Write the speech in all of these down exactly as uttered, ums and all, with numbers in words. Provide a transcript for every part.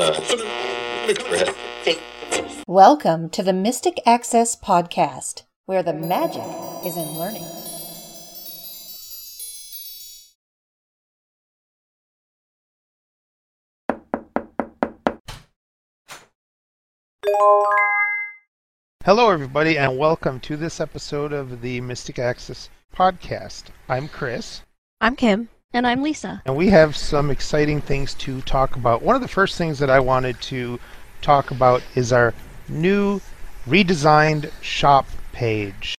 Uh, Welcome to the Mystic Access podcast, where the magic is in learning. Hello, everybody, and welcome to this episode of the Mystic Access podcast. I'm Chris. I'm Kim. And I'm Lisa. And we have some exciting things to talk about. One of the first things that I wanted to talk about is our new redesigned shop page.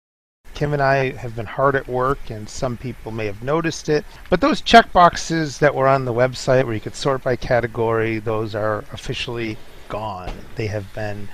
Kim and I have been hard at work, and some people may have noticed it. But those checkboxes that were on the website where you could sort by category, those are officially gone. They have been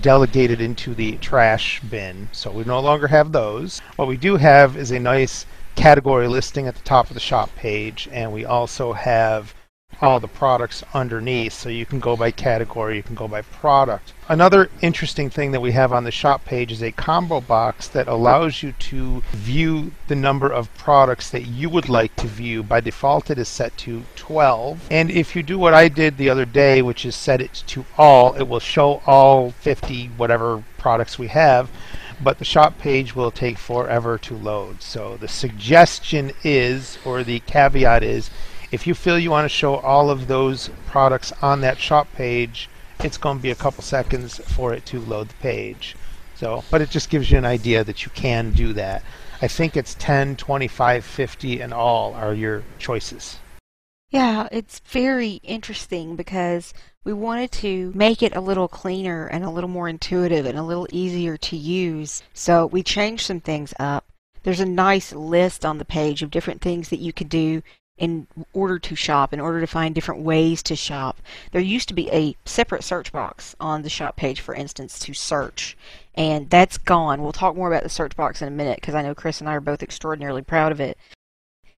delegated into the trash bin, so we no longer have those. What we do have is a nice category listing at the top of the shop page, and we also have all the products underneath, so you can go by category, you can go by product. Another interesting thing that we have on the shop page is a combo box that allows you to view the number of products that you would like to view. By default, it is set to twelve, and if you do what I did the other day, which is set it to all, it will show all fifty whatever products we have, but the shop page will take forever to load. So the suggestion is, or the caveat is, if you feel you want to show all of those products on that shop page, it's going to be a couple seconds for it to load the page. So, but it just gives you an idea that you can do that. I think it's ten, twenty-five, fifty, and all are your choices. Yeah, it's very interesting because we wanted to make it a little cleaner and a little more intuitive and a little easier to use. So we changed some things up. There's a nice list on the page of different things that you could do in order to shop, in order to find different ways to shop. There used to be a separate search box on the shop page, for instance, to search, and that's gone. We'll talk more about the search box in a minute because I know Chris and I are both extraordinarily proud of it.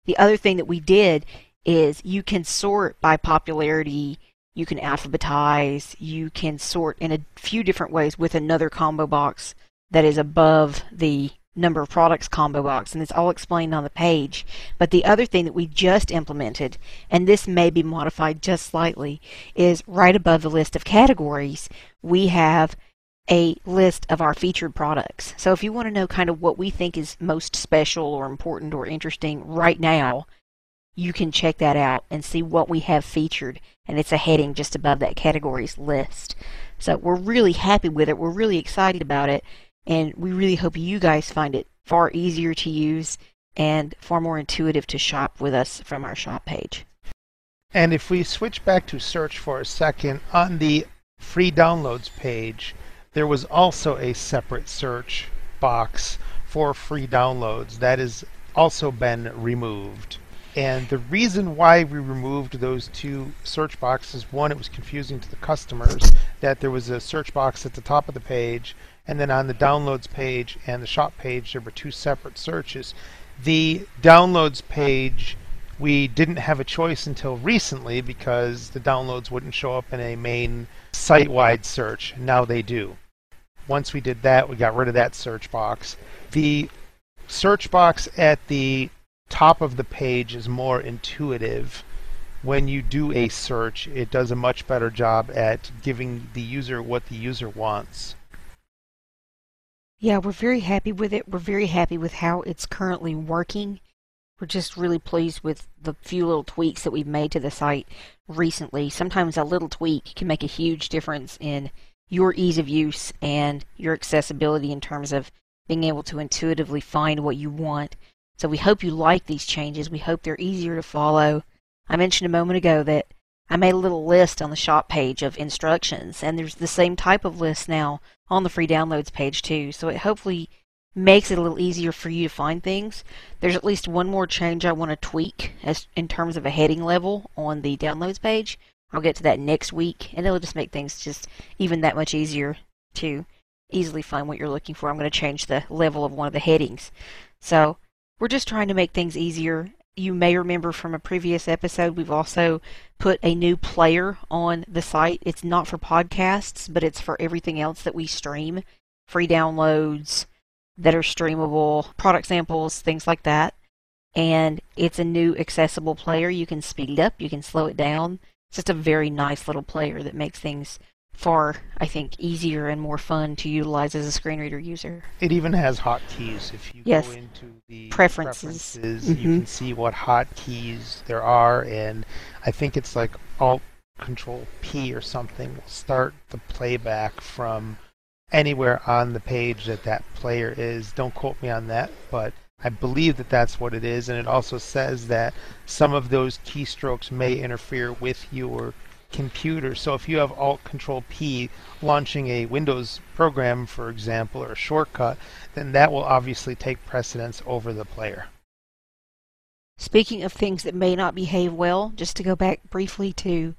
The other thing that we did is you can sort by popularity, you can alphabetize, you can sort in a few different ways with another combo box that is above the number of products combo box, and it's all explained on the page. But the other thing that we just implemented, and this may be modified just slightly, is right above the list of categories, we have a list of our featured products. So if you want to know kind of what we think is most special or important or interesting right now, you can check that out and see what we have featured, and it's a heading just above that categories list. So we're really happy with it, we're really excited about it, and we really hope you guys find it far easier to use and far more intuitive to shop with us from our shop page. And if we switch back to search for a second, on the free downloads page, there was also a separate search box for free downloads. That has also been removed. And the reason why we removed those two search boxes, one, it was confusing to the customers that there was a search box at the top of the page, and then on the downloads page and the shop page, there were two separate searches. The downloads page, we didn't have a choice until recently because the downloads wouldn't show up in a main site-wide search. Now they do. Once we did that, we got rid of that search box. The search box at the top of the page is more intuitive. When you do a search, it does a much better job at giving the user what the user wants. Yeah, we're very happy with it. We're very happy with how it's currently working. We're just really pleased with the few little tweaks that we've made to the site recently. Sometimes a little tweak can make a huge difference in your ease of use and your accessibility in terms of being able to intuitively find what you want. So we hope you like these changes. We hope they're easier to follow. I mentioned a moment ago that I made a little list on the shop page of instructions, and there's the same type of list now on the free downloads page too, so it hopefully makes it a little easier for you to find things. There's at least one more change I want to tweak as in terms of a heading level on the downloads page. I'll get to that next week, and it'll just make things just even that much easier to easily find what you're looking for. I'm going to change the level of one of the headings. So we're just trying to make things easier. You may remember from a previous episode, we've also put a new player on the site. It's not for podcasts, but it's for everything else that we stream. Free downloads that are streamable, product samples, things like that. And it's a new accessible player. You can speed it up, you can slow it down. It's just a very nice little player that makes things far, I think, easier and more fun to utilize as a screen reader user. It even has hotkeys. If you yes. go into the preferences, preferences mm-hmm. you can see what hotkeys there are, and I think it's like Alt Control P or something will start the playback from anywhere on the page that that player is. Don't quote me on that, but I believe that that's what it is, and it also says that some of those keystrokes may interfere with your computer. So if you have Alt Control P launching a Windows program, for example, or a shortcut, then that will obviously take precedence over the player. Speaking of things that may not behave well, just to go back briefly to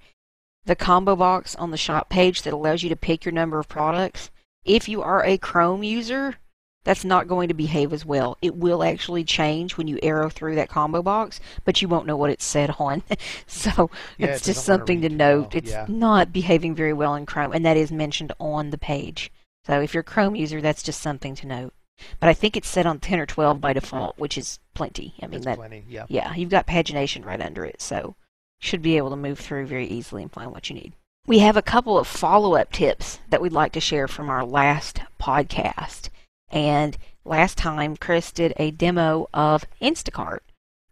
the combo box on the shop page that allows you to pick your number of products, if you are a Chrome user, that's not going to behave as well. It will actually change when you arrow through that combo box, but you won't know what it's said on. So yeah, it's it just something to, to note. Well. It's yeah. not behaving very well in Chrome, and that is mentioned on the page. So if you're a Chrome user, that's just something to note. But I think it's set on ten or twelve by default, which is plenty. I mean, that, plenty, yeah. yeah, you've got pagination right under it, so you should be able to move through very easily and find what you need. We have a couple of follow-up tips that we'd like to share from our last podcast. And last time, Chris did a demo of Instacart,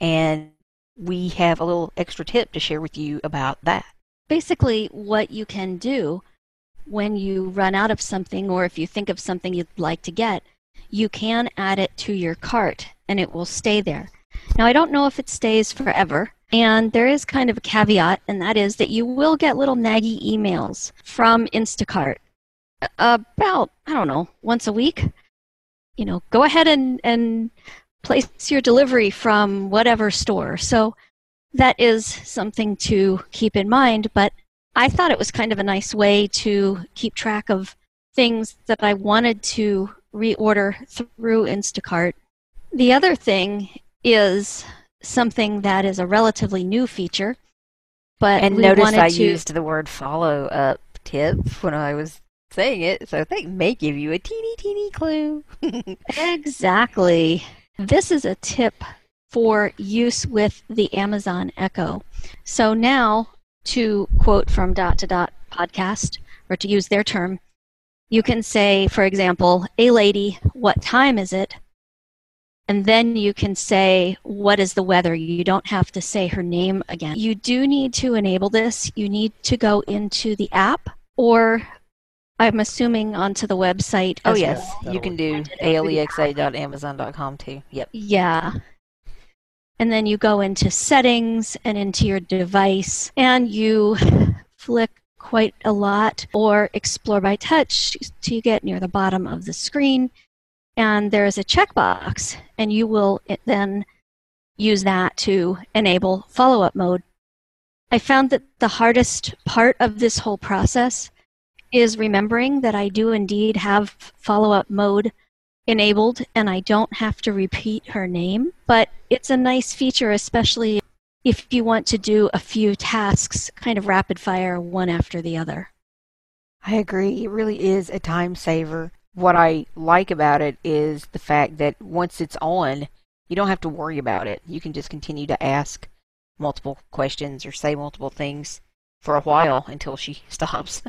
and we have a little extra tip to share with you about that. Basically, what you can do when you run out of something, or if you think of something you'd like to get, you can add it to your cart, and it will stay there. Now, I don't know if it stays forever, and there is kind of a caveat, and that is that you will get little naggy emails from Instacart about, I don't know, once a week. You know, go ahead and, and place your delivery from whatever store. So that is something to keep in mind, but I thought it was kind of a nice way to keep track of things that I wanted to reorder through Instacart. The other thing is something that is a relatively new feature, but and we notice wanted I to... used the word follow-up tip when I was saying it, so that may give you a teeny, teeny clue. Exactly. This is a tip for use with the Amazon Echo. So now, to quote from Dot to Dot podcast, or to use their term, you can say, for example, "Hey lady, what time is it?" And then you can say, "What is the weather?" You don't have to say her name again. You do need to enable this. You need to go into the app, or I'm assuming onto the website. Oh, as yes. Well. You can do alexa dot amazon dot com too. Yep. Yeah. And then you go into settings and into your device, and you flick quite a lot, or explore by touch till you get near the bottom of the screen, and there is a checkbox, and you will then use that to enable follow-up mode. I found that the hardest part of this whole process is remembering that I do indeed have follow-up mode enabled, and I don't have to repeat her name, but it's a nice feature, especially if you want to do a few tasks kind of rapid fire one after the other. I agree. It really is a time saver. What I like about it is the fact that once it's on, you don't have to worry about it. You can just continue to ask multiple questions or say multiple things for a while until she stops.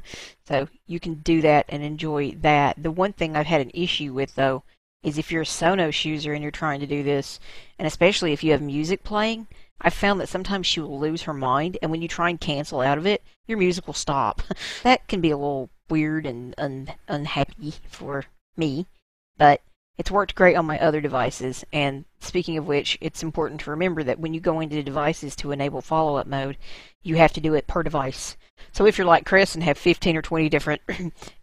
So you can do that and enjoy that. The one thing I've had an issue with, though, is if you're a Sonos user and you're trying to do this, and especially if you have music playing, I've found that sometimes she will lose her mind, and when you try and cancel out of it, your music will stop. That can be a little weird and un- unhappy for me, but it's worked great on my other devices. And speaking of which, it's important to remember that when you go into devices to enable follow-up mode, you have to do it per device. So if you're like Chris and have fifteen or twenty different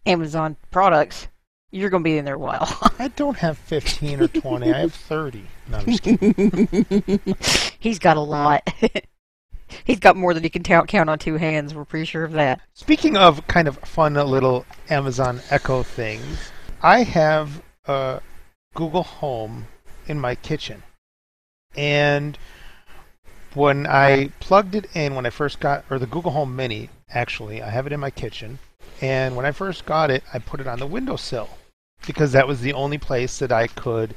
Amazon products, you're going to be in there a while. I don't have fifteen or twenty. I have thirty. No, I'm just kidding. He's got a lot. He's got more than he can count on two hands. We're pretty sure of that. Speaking of kind of fun little Amazon Echo things, I have a Google Home in my kitchen. And when I plugged it in, when I first got, or the Google Home Mini, actually, I have it in my kitchen. And when I first got it, I put it on the windowsill, because that was the only place that I could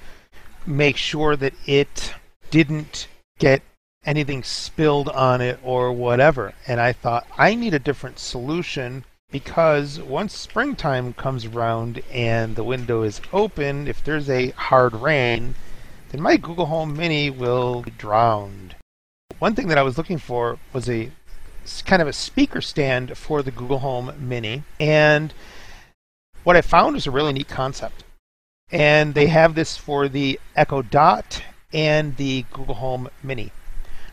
make sure that it didn't get anything spilled on it or whatever. And I thought, I need a different solution, because once springtime comes around and the window is open, if there's a hard rain, then my Google Home Mini will be drowned. One thing that I was looking for was a kind of a speaker stand for the Google Home Mini, and what I found is a really neat concept. And they have this for the Echo Dot and the Google Home Mini.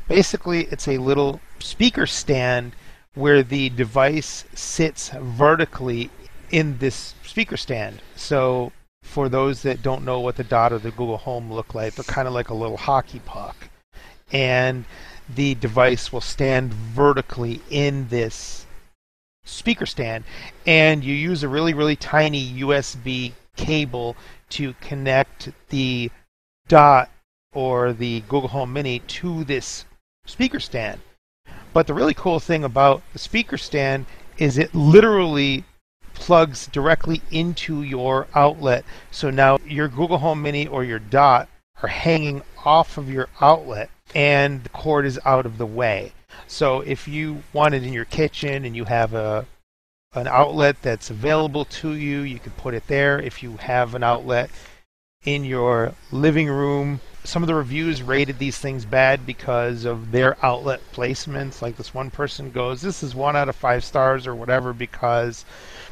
Basically, it's a little speaker stand where the device sits vertically in this speaker stand. So for those that don't know what the Dot or the Google Home look like, they're kind of like a little hockey puck. And the device will stand vertically in this speaker stand. And you use a really, really tiny U S B cable to connect the Dot or the Google Home Mini to this speaker stand. But the really cool thing about the speaker stand is it literally plugs directly into your outlet. So now your Google Home Mini or your Dot are hanging off of your outlet and the cord is out of the way. So if you want it in your kitchen and you have a an outlet that's available to you, you can put it there. If you have an outlet in your living room, some of the reviews rated these things bad because of their outlet placements. Like this one person goes, this is one out of five stars or whatever because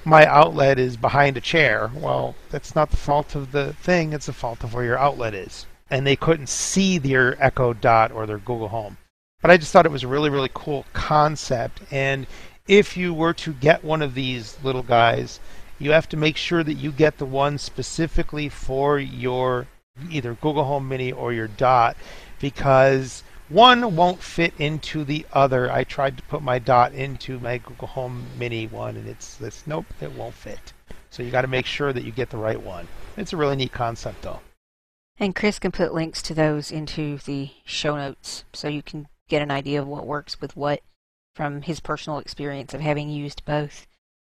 my outlet is behind a chair. Well, that's not the fault of the thing, it's the fault of where your outlet is. And they couldn't see their Echo Dot or their Google Home. But I just thought it was a really, really cool concept. And if you were to get one of these little guys, you have to make sure that you get the one specifically for your either Google Home Mini or your Dot, because one won't fit into the other. I tried to put my Dot into my Google Home Mini one, and it's, it's nope, it won't fit. So you got to make sure that you get the right one. It's a really neat concept, though. And Chris can put links to those into the show notes, so you can get an idea of what works with what from his personal experience of having used both.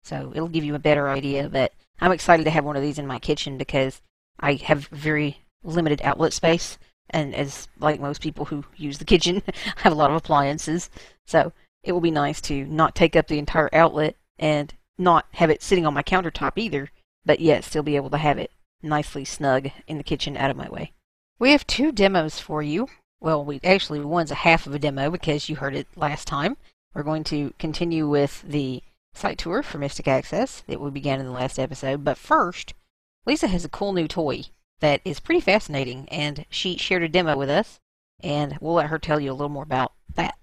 So it'll give you a better idea, but I'm excited to have one of these in my kitchen because I have very limited outlet space, and as like most people who use the kitchen, I have a lot of appliances, so it will be nice to not take up the entire outlet and not have it sitting on my countertop either, but yet still be able to have it nicely snug in the kitchen out of my way. We have two demos for you. Well, we actually, one's a half of a demo because you heard it last time. We're going to continue with the site tour for Mystic Access that we began in the last episode, but first, Lisa has a cool new toy that is pretty fascinating, and she shared a demo with us, and we'll let her tell you a little more about that.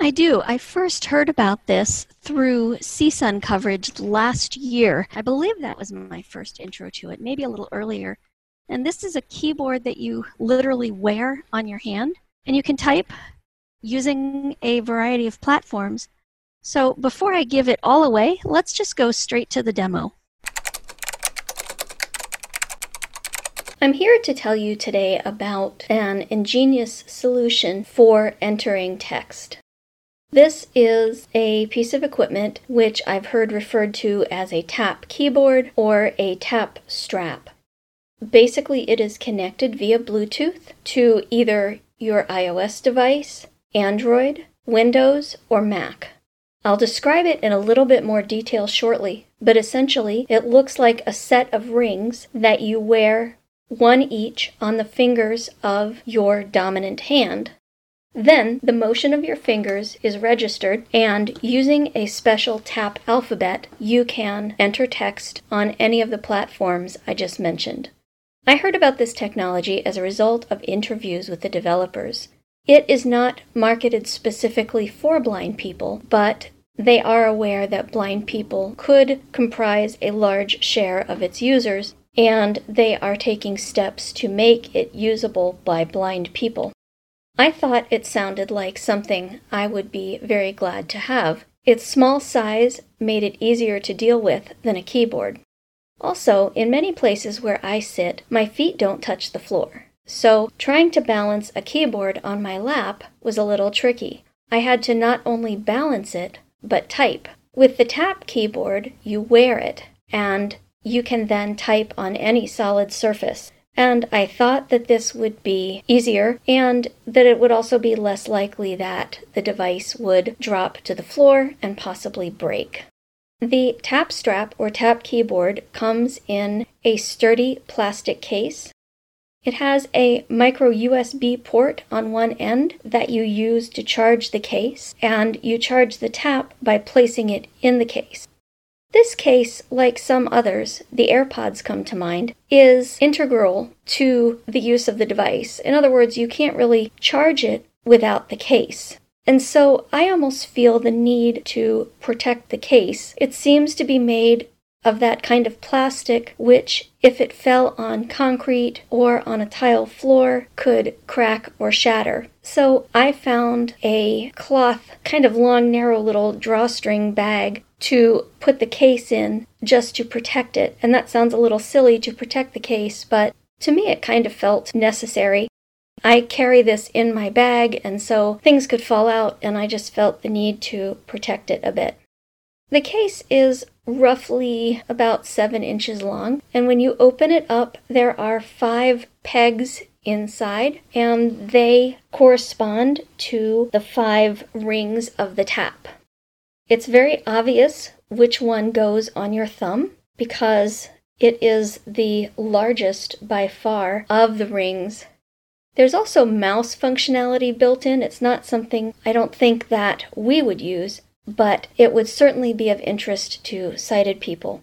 I do. I first heard about this through C S U N coverage last year. I believe that was my first intro to it, maybe a little earlier. And this is a keyboard that you literally wear on your hand, and you can type using a variety of platforms. So before I give it all away, let's just go straight to the demo. I'm here to tell you today about an ingenious solution for entering text. This is a piece of equipment which I've heard referred to as a tap keyboard or a tap strap. Basically, it is connected via Bluetooth to either your iOS device, Android, Windows, or Mac. I'll describe it in a little bit more detail shortly, but essentially it looks like a set of rings that you wear, one each, on the fingers of your dominant hand. Then, the motion of your fingers is registered, and using a special tap alphabet, you can enter text on any of the platforms I just mentioned. I heard about this technology as a result of interviews with the developers. It is not marketed specifically for blind people, but they are aware that blind people could comprise a large share of its users, and they are taking steps to make it usable by blind people. I thought it sounded like something I would be very glad to have. Its small size made it easier to deal with than a keyboard. Also, in many places where I sit, my feet don't touch the floor, so trying to balance a keyboard on my lap was a little tricky. I had to not only balance it, but type. With the tap keyboard, you wear it, and you can then type on any solid surface. And I thought that this would be easier and that it would also be less likely that the device would drop to the floor and possibly break. The Tap Strap or Tap Keyboard comes in a sturdy plastic case. It has a micro U S B port on one end that you use to charge the case, and you charge the Tap by placing it in the case. This case, like some others, the AirPods come to mind, is integral to the use of the device. In other words, you can't really charge it without the case. And so I almost feel the need to protect the case. It seems to be made of that kind of plastic which, if it fell on concrete or on a tile floor, could crack or shatter. So I found a cloth, kind of long, narrow little drawstring bag to put the case in just to protect it. And that sounds a little silly, to protect the case, but to me it kind of felt necessary. I carry this in my bag, and so things could fall out, and I just felt the need to protect it a bit. The case is roughly about seven inches long, and when you open it up, there are five pegs inside, and they correspond to the five rings of the Tap. It's very obvious which one goes on your thumb because it is the largest by far of the rings. There's also mouse functionality built in. It's not something I don't think that we would use, but it would certainly be of interest to sighted people.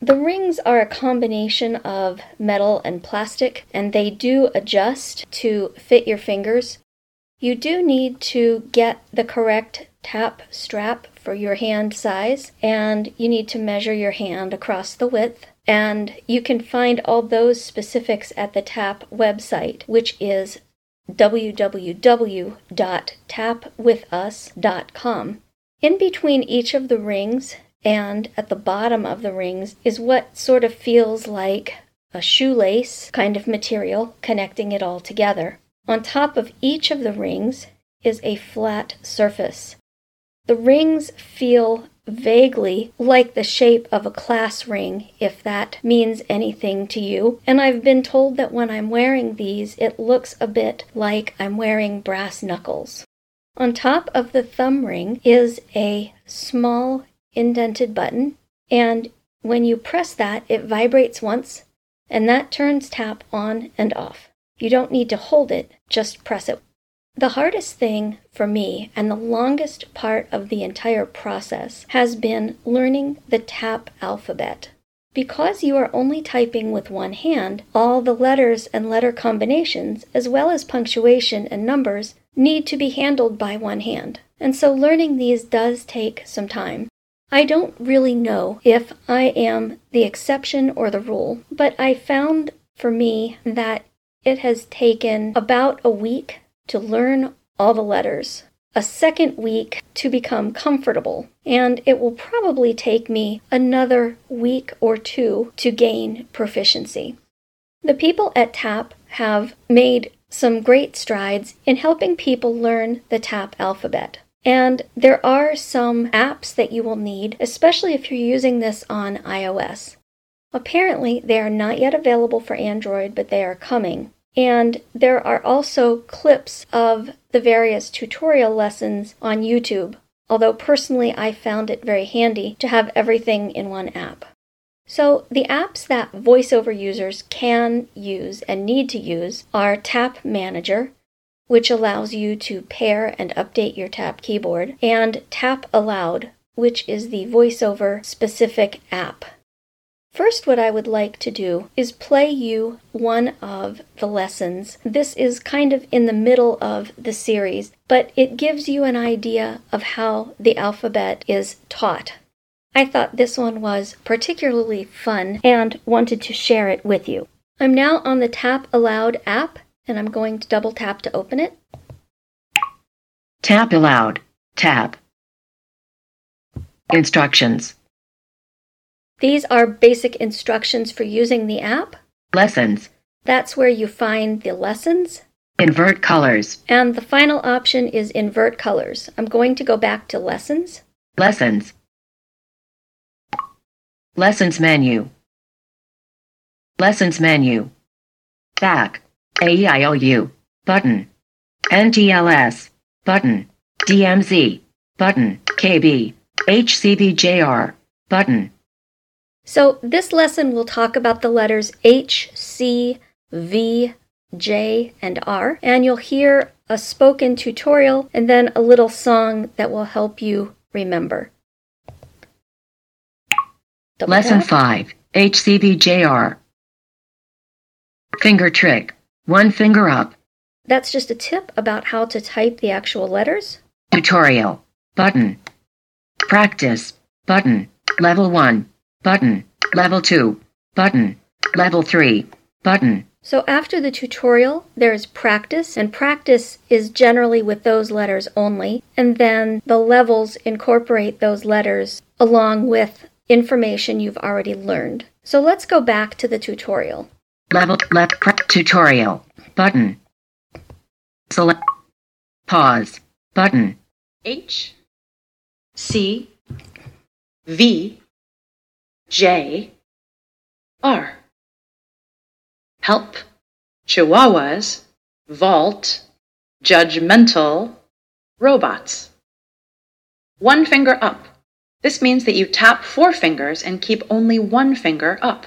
The rings are a combination of metal and plastic, and they do adjust to fit your fingers. You do need to get the correct Tap Strap for your hand size, and you need to measure your hand across the width. And you can find all those specifics at the Tap website, which is w w w dot tap with us dot com. In between each of the rings and at the bottom of the rings is what sort of feels like a shoelace kind of material connecting it all together. On top of each of the rings is a flat surface. The rings feel vaguely like the shape of a class ring, if that means anything to you. And I've been told that when I'm wearing these, it looks a bit like I'm wearing brass knuckles. On top of the thumb ring is a small indented button, and when you press that, it vibrates once, and that turns Tap on and off. You don't need to hold it, just press it. The hardest thing for me, and the longest part of the entire process, has been learning the Tap alphabet. Because you are only typing with one hand, all the letters and letter combinations, as well as punctuation and numbers, need to be handled by one hand, and so learning these does take some time. I don't really know if I am the exception or the rule, but I found for me that it has taken about a week to learn all the letters, a second week to become comfortable, and it will probably take me another week or two to gain proficiency. The people at Tap have made some great strides in helping people learn the Tap alphabet. And there are some apps that you will need, especially if you're using this on iOS. Apparently, they are not yet available for Android, but they are coming. And there are also clips of the various tutorial lessons on YouTube, although personally I found it very handy to have everything in one app. So the apps that VoiceOver users can use and need to use are Tap Manager, which allows you to pair and update your Tap keyboard, and Tap Aloud, which is the VoiceOver specific app. First, what I would like to do is play you one of the lessons. This is kind of in the middle of the series, but it gives you an idea of how the alphabet is taught. I thought this one was particularly fun and wanted to share it with you. I'm now on the Tap Aloud app, and I'm going to double tap to open it. Tap Aloud. Tap. Instructions. These are basic instructions for using the app. Lessons. That's where you find the lessons. Invert colors. And the final option is invert colors. I'm going to go back to lessons. Lessons. Lessons menu. Lessons menu. back, A E I O U, button, N T L S, button, D M Z, button, K B, H C B J R, button. So this lesson will talk about the letters H, C, V, J, and R, and you'll hear a spoken tutorial and then a little song that will help you remember. Double Lesson tap. five, H C B J R. Finger trick, one finger up. That's just a tip about how to type the actual letters. Tutorial, button, practice, button, level one, button, level two, button, level three, button. So after the tutorial, there is practice, and practice is generally with those letters only, and then the levels incorporate those letters along with information you've already learned. So let's go back to the tutorial. Level left prep tutorial button. Select pause button. H C V J R. Help, chihuahuas, vault, judgmental, robots. One finger up. This means that you tap four fingers and keep only one finger up.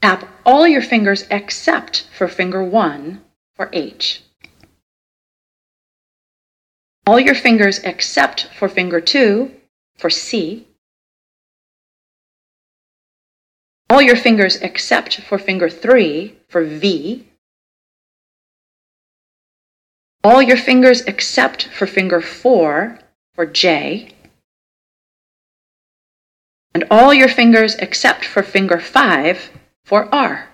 Tap all your fingers except for finger one for H. All your fingers except for finger two for C. All your fingers except for finger three for V. All your fingers except for finger four for J. And all your fingers except for finger five for R.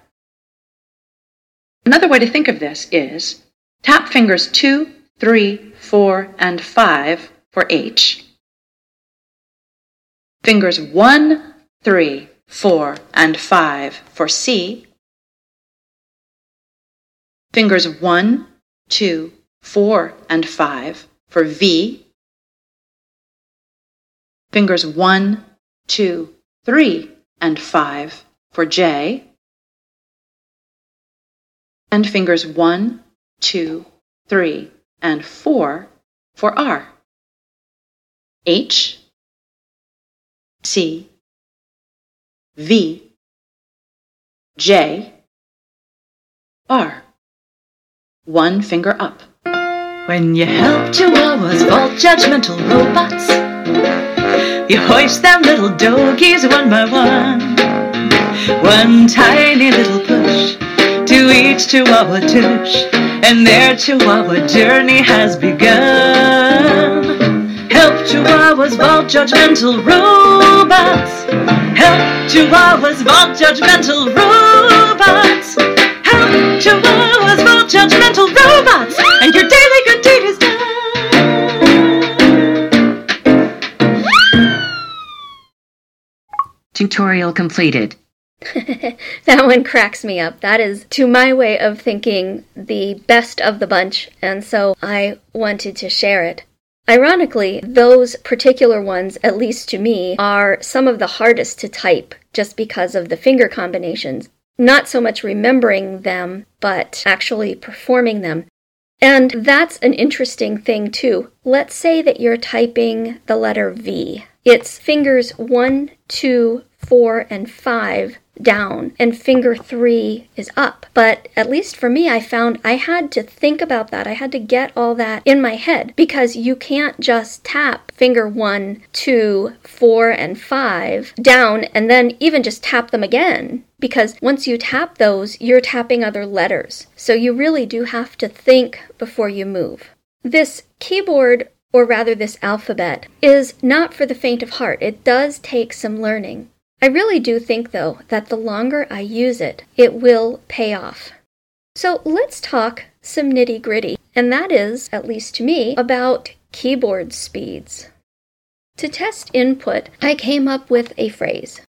Another way to think of this is tap fingers two, three, four, and five for H. Fingers one, three, four, and five for C. Fingers one, two, four, and five for V. Fingers one, two, three, and five for J. And fingers one, two, three, and four for R. H, C, V, J, R. One finger up. When you help chihuahuas, vault judgmental robots, you hoist them little doggies one by one. One tiny little push to each chihuahua touch, and their chihuahua journey has begun. Help chihuahuas, vault judgmental robots. Help chihuahuas, vault judgmental robots. Help chihuahuas, vault judgmental robots. And your daily good deed is done. Tutorial completed. That one cracks me up. That is, to my way of thinking, the best of the bunch, and so I wanted to share it. Ironically, those particular ones, at least to me, are some of the hardest to type just because of the finger combinations. Not so much remembering them, but actually performing them. And that's an interesting thing, too. Let's say that you're typing the letter V. It's fingers one, two, four, and five down, and finger three is up. But at least for me, I found I had to think about that. I had to get all that in my head, because you can't just tap finger one, two, four, and five down and then even just tap them again, because once you tap those, you're tapping other letters. So you really do have to think before you move. This keyboard, or rather this alphabet, is not for the faint of heart. It does take some learning. I really do think, though, that the longer I use it, it will pay off. So let's talk some nitty-gritty, and that is, at least to me, about keyboard speeds. To test input, I came up with a phrase.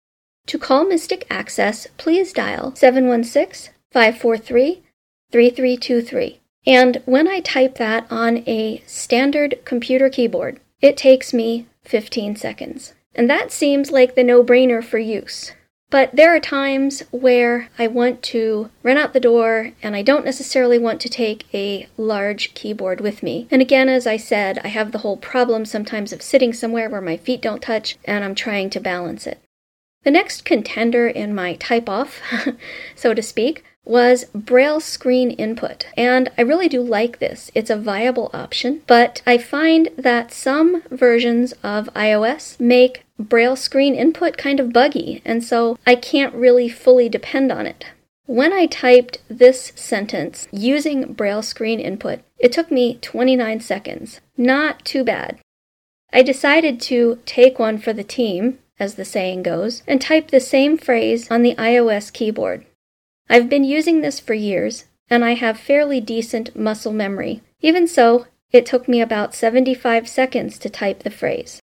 To call Mystic Access, please dial seven one six, five four three, three three two three. And when I type that on a standard computer keyboard, it takes me fifteen seconds. And that seems like the no-brainer for use. But there are times where I want to run out the door and I don't necessarily want to take a large keyboard with me. And again, as I said, I have the whole problem sometimes of sitting somewhere where my feet don't touch and I'm trying to balance it. The next contender in my type-off, so to speak, was Braille screen input, and I really do like this. It's a viable option, but I find that some versions of iOS make Braille screen input kind of buggy, and so I can't really fully depend on it. When I typed this sentence using Braille screen input, it took me twenty-nine seconds. Not too bad. I decided to take one for the team, as the saying goes, and type the same phrase on the iOS keyboard. I've been using this for years, and I have fairly decent muscle memory. Even so, it took me about seventy-five seconds to type the phrase.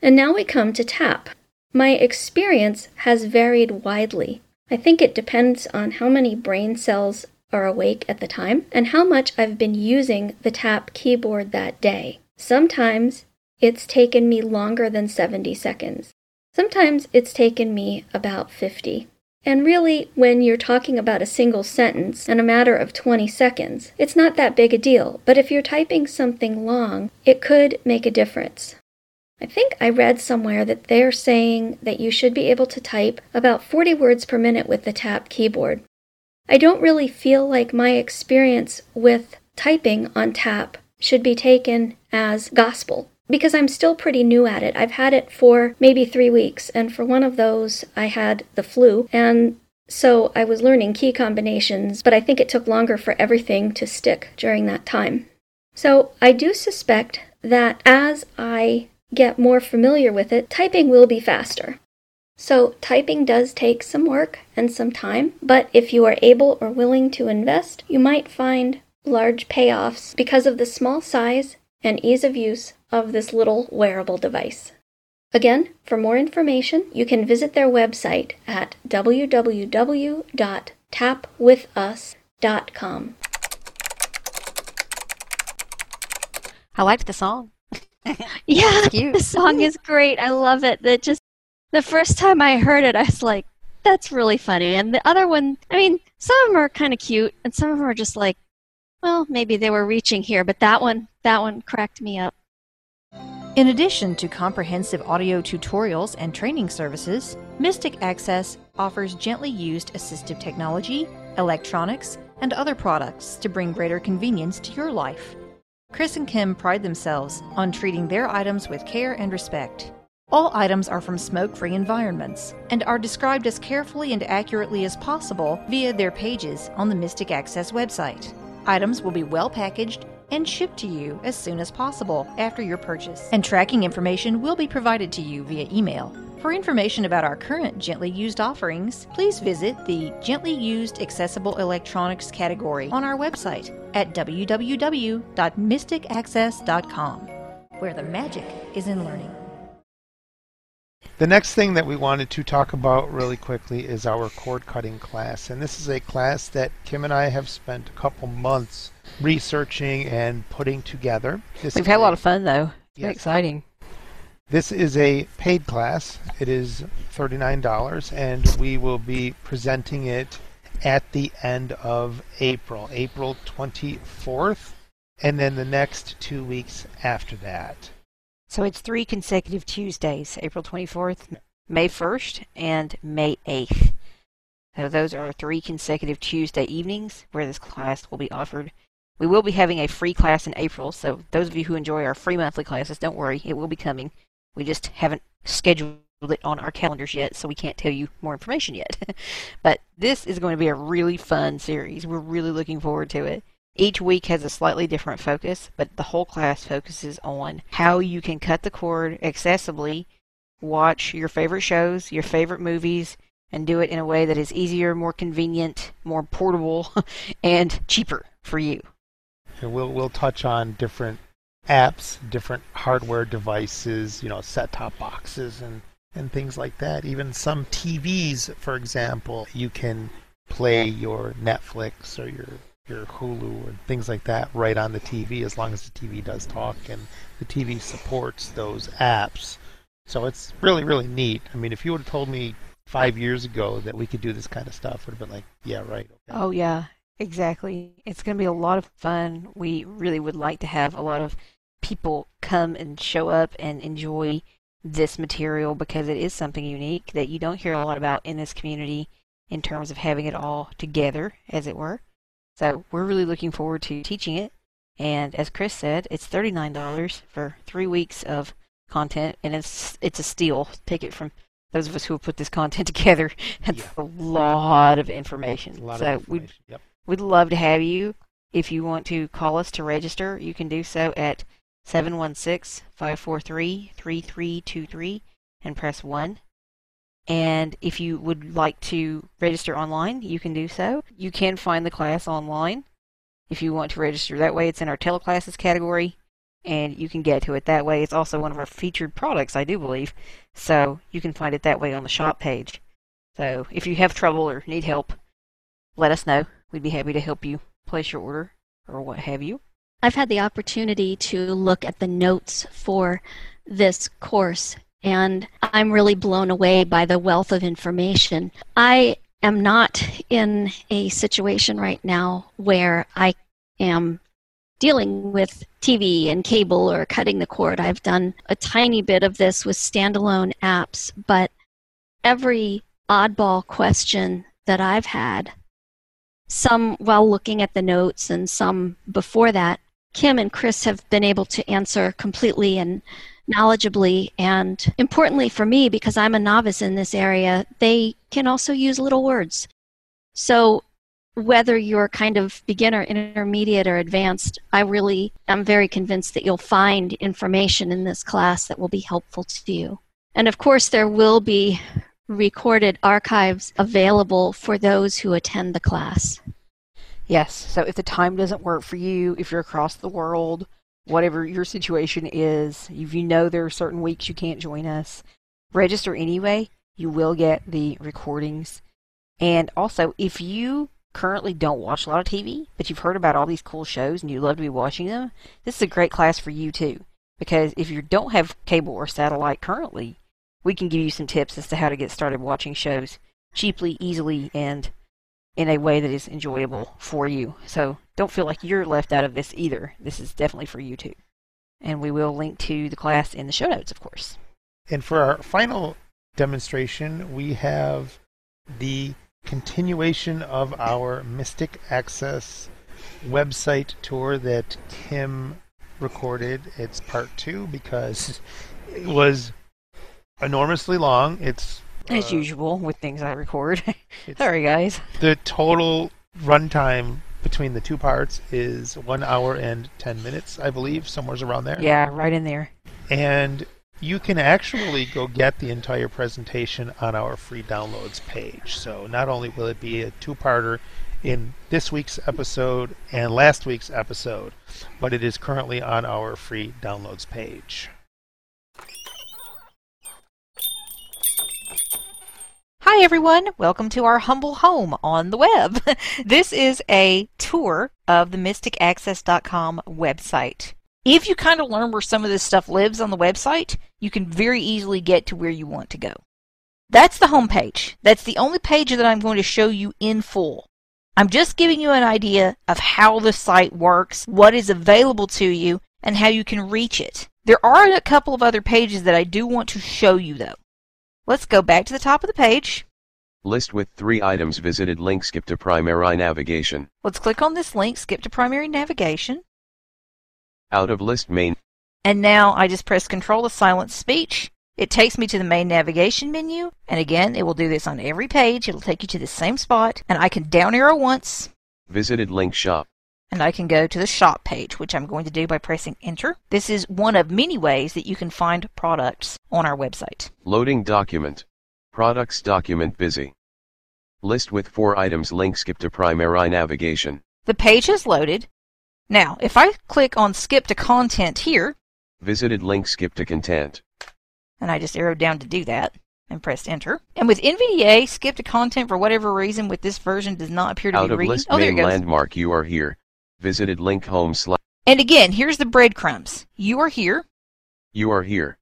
And now we come to Tap. My experience has varied widely. I think it depends on how many brain cells are awake at the time, and how much I've been using the Tap keyboard that day. Sometimes it's taken me longer than seventy seconds. Sometimes it's taken me about fifty. And really, when you're talking about a single sentence and a matter of twenty seconds, it's not that big a deal, but if you're typing something long, it could make a difference. I think I read somewhere that they're saying that you should be able to type about forty words per minute with the Tap keyboard. I don't really feel like my experience with typing on Tap should be taken as gospel, because I'm still pretty new at it. I've had it for maybe three weeks, and for one of those I had the flu, and so I was learning key combinations, but I think it took longer for everything to stick during that time. So I do suspect that as I get more familiar with it, typing will be faster. So typing does take some work and some time, but if you are able or willing to invest, you might find large payoffs because of the small size and ease of use of this little wearable device. Again, for more information, you can visit their website at w w w dot tap with us dot com. I liked the song. Yeah, the song is great. I love it. That just the first time I heard it, I was like, that's really funny. And the other one, I mean, some of them are kind of cute, and some of them are just like, well, maybe they were reaching here, but that one, that one cracked me up. In addition to comprehensive audio tutorials and training services, Mystic Access offers gently used assistive technology, electronics, and other products to bring greater convenience to your life. Chris and Kim pride themselves on treating their items with care and respect. All items are from smoke-free environments and are described as carefully and accurately as possible via their pages on the Mystic Access website. Items will be well packaged and shipped to you as soon as possible after your purchase, and tracking information will be provided to you via email. For information about our current Gently Used offerings, please visit the Gently Used Accessible Electronics category on our website at w w w dot mystic access dot com, where the magic is in learning. The next thing that we wanted to talk about really quickly is our cord cutting class, and this is a class that Kim and I have spent a couple months researching and putting together. This We've had a lot of fun though. Yes. Very exciting. This is a paid class. It is thirty-nine dollars, and we will be presenting it at the end of April, April twenty-fourth, and then the next two weeks after that. So it's three consecutive Tuesdays, April twenty-fourth, May first, and May eighth. So those are three consecutive Tuesday evenings where this class will be offered. We will be having a free class in April, so those of you who enjoy our free monthly classes, don't worry, it will be coming. We just haven't scheduled it on our calendars yet, so we can't tell you more information yet. But this is going to be a really fun series. We're really looking forward to it. Each week has a slightly different focus, but the whole class focuses on how you can cut the cord accessibly, watch your favorite shows, your favorite movies, and do it in a way that is easier, more convenient, more portable, and cheaper for you. We'll, we'll touch on different apps, different hardware devices, you know, set-top boxes and, and things like that. Even some T Vs, for example, you can play your Netflix or your your Hulu and things like that right on the T V, as long as the T V does talk and the T V supports those apps. So it's really, really neat. I mean, if you would have told me five years ago that we could do this kind of stuff would have been like, yeah, right. Okay. Oh, yeah, exactly. It's going to be a lot of fun. We really would like to have a lot of people come and show up and enjoy this material because it is something unique that you don't hear a lot about in this community in terms of having it all together, as it were. So we're really looking forward to teaching it. And as Chris said, it's thirty-nine dollars for three weeks of content, and it's it's a steal. Take it from those of us who have put this content together. That's yeah. a lot of information. Lot so of information. We'd, yep. we'd love to have you. If you want to call us to register, you can do so at seven one six, five four three, three three two three and press one. And if you would like to register online, you can do so. You can find the class online. If you want to register that way, it's in our teleclasses category, and you can get to it that way. It's also one of our featured products, I do believe, so you can find it that way on the shop page. So if you have trouble or need help, let us know. We'd be happy to help you place your order or what have you. I've had the opportunity to look at the notes for this course, and I'm really blown away by the wealth of information. I am not in a situation right now where I am dealing with T V and cable or cutting the cord. I've done a tiny bit of this with standalone apps, but every oddball question that I've had, some while looking at the notes and some before that, Kim and Chris have been able to answer completely and knowledgeably, and importantly for me, because I'm a novice in this area, they can also use little words. So whether you're kind of beginner, intermediate, or advanced, I really am very convinced that you'll find information in this class that will be helpful to you. And of course, there will be recorded archives available for those who attend the class. Yes, so if the time doesn't work for you, if you're across the world, whatever your situation is, if you know there are certain weeks you can't join us, register anyway. You will get the recordings. And also, if you currently don't watch a lot of T V, but you've heard about all these cool shows and you love to be watching them, this is a great class for you too. Because if you don't have cable or satellite currently, we can give you some tips as to how to get started watching shows cheaply, easily, and in a way that is enjoyable for you. So don't feel like you're left out of this either. This is definitely for you too. And we will link to the class in the show notes, of course. And for our final demonstration, we have the continuation of our Mystic Access website tour that Kim recorded. It's part two because it was enormously long. It's uh, as usual with things I record. Sorry, guys. The total runtime between the two parts is one hour and ten minutes, I believe, somewhere around there. Yeah, right in there. And you can actually go get the entire presentation on our free downloads page. So not only will it be a two-parter in this week's episode and last week's episode, but it is currently on our free downloads page. Hi everyone, welcome to our humble home on the web. This is a tour of the mystic access dot com website. If you kind of learn where some of this stuff lives on the website, you can very easily get to where you want to go. That's the home page. That's the only page that I'm going to show you in full. I'm just giving you an idea of how the site works, what is available to you, and how you can reach it. There are a couple of other pages that I do want to show you though. Let's go back to the top of the page. List with three items visited. Link skip to primary navigation. Let's click on this link, skip to primary navigation. Out of list main. And now I just press control to silence speech. It takes me to the main navigation menu. And again, it will do this on every page. It'll take you to the same spot. And I can down arrow once. Visited link shop. And I can go to the shop page, which I'm going to do by pressing enter. This is one of many ways that you can find products on our website. Loading document. Products document busy. List with four items. Link skip to primary navigation. The page has loaded. Now, if I click on skip to content here. Visited link skip to content. And I just arrowed down to do that and pressed enter. And with N V D A, skip to content for whatever reason with this version does not appear to Out be reading. Out of list oh, main landmark. You are here. Visited link home slash. And again, here's the breadcrumbs. You are here. You are here.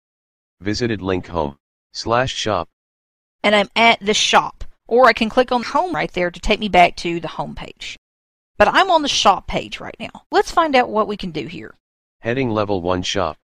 Visited link home slash shop. and I'm at the shop. Or I can click on Home right there to take me back to the home page. But I'm on the shop page right now. Let's find out what we can do here. Heading level one shop.